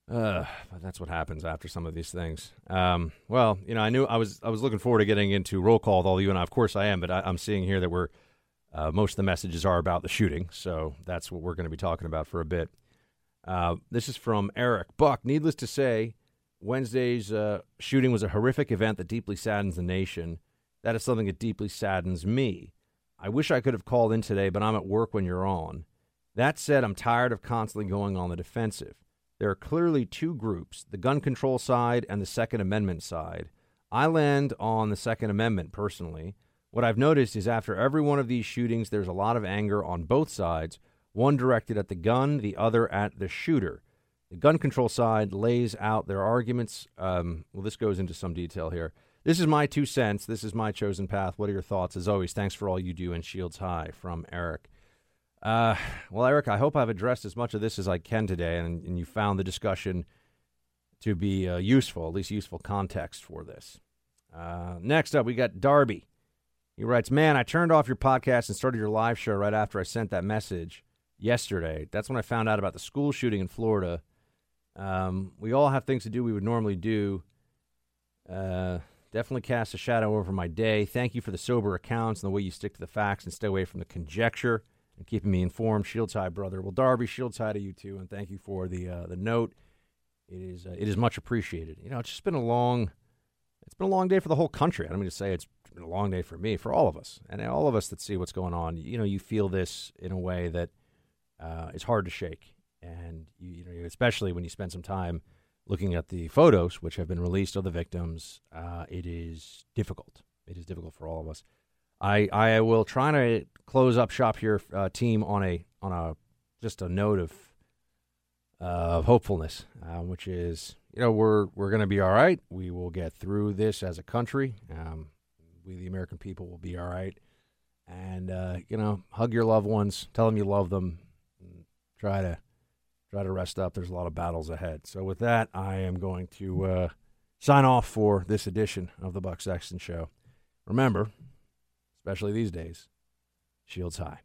But that's what happens after some of these things. Well, you know, I was looking forward to getting into roll call with all of you, and of course I am, but I'm seeing here that most of the messages are about the shooting, so that's what we're going to be talking about for a bit. This is from Eric. Buck, needless to say, Wednesday's shooting was a horrific event that deeply saddens the nation. That is something that deeply saddens me. I wish I could have called in today, but I'm at work when you're on. That said, I'm tired of constantly going on the defensive. There are clearly two groups, the gun control side and the Second Amendment side. I land on the Second Amendment personally. What I've noticed is after every one of these shootings, there's a lot of anger on both sides, one directed at the gun, the other at the shooter. The gun control side lays out their arguments. Well, this goes into some detail here. This is my 2 cents. This is my chosen path. What are your thoughts? As always, thanks for all you do, and shields high, from Eric. Well, Eric, I hope I've addressed as much of this as I can today, and you found the discussion to be useful, at least useful context for this. Next up, we got Darby. He writes, man, I turned off your podcast and started your live show right after I sent that message yesterday. That's when I found out about the school shooting in Florida. We all have things to do we would normally do. Definitely cast a shadow over my day. Thank you for the sober accounts and the way you stick to the facts and stay away from the conjecture. Keeping me informed. Shields high, brother. Well, Darby, shields high to you too, and thank you for the note. It is much appreciated. You know, it's just been a long day for the whole country. I don't mean to say it's been a long day for me, for all of us, and all of us that see what's going on. You know, you feel this in a way that is hard to shake, and you know, especially when you spend some time looking at the photos which have been released of the victims. It is difficult. It is difficult for all of us. I will try to close up shop here, team, on a just a note of hopefulness, which is, you know, we're going to be all right. We will get through this as a country. We, the American people, will be all right. And you know, hug your loved ones, tell them you love them, and try to rest up. There's a lot of battles ahead. So with that, I am going to sign off for this edition of the Buck Sexton Show. Remember, especially these days, shields high.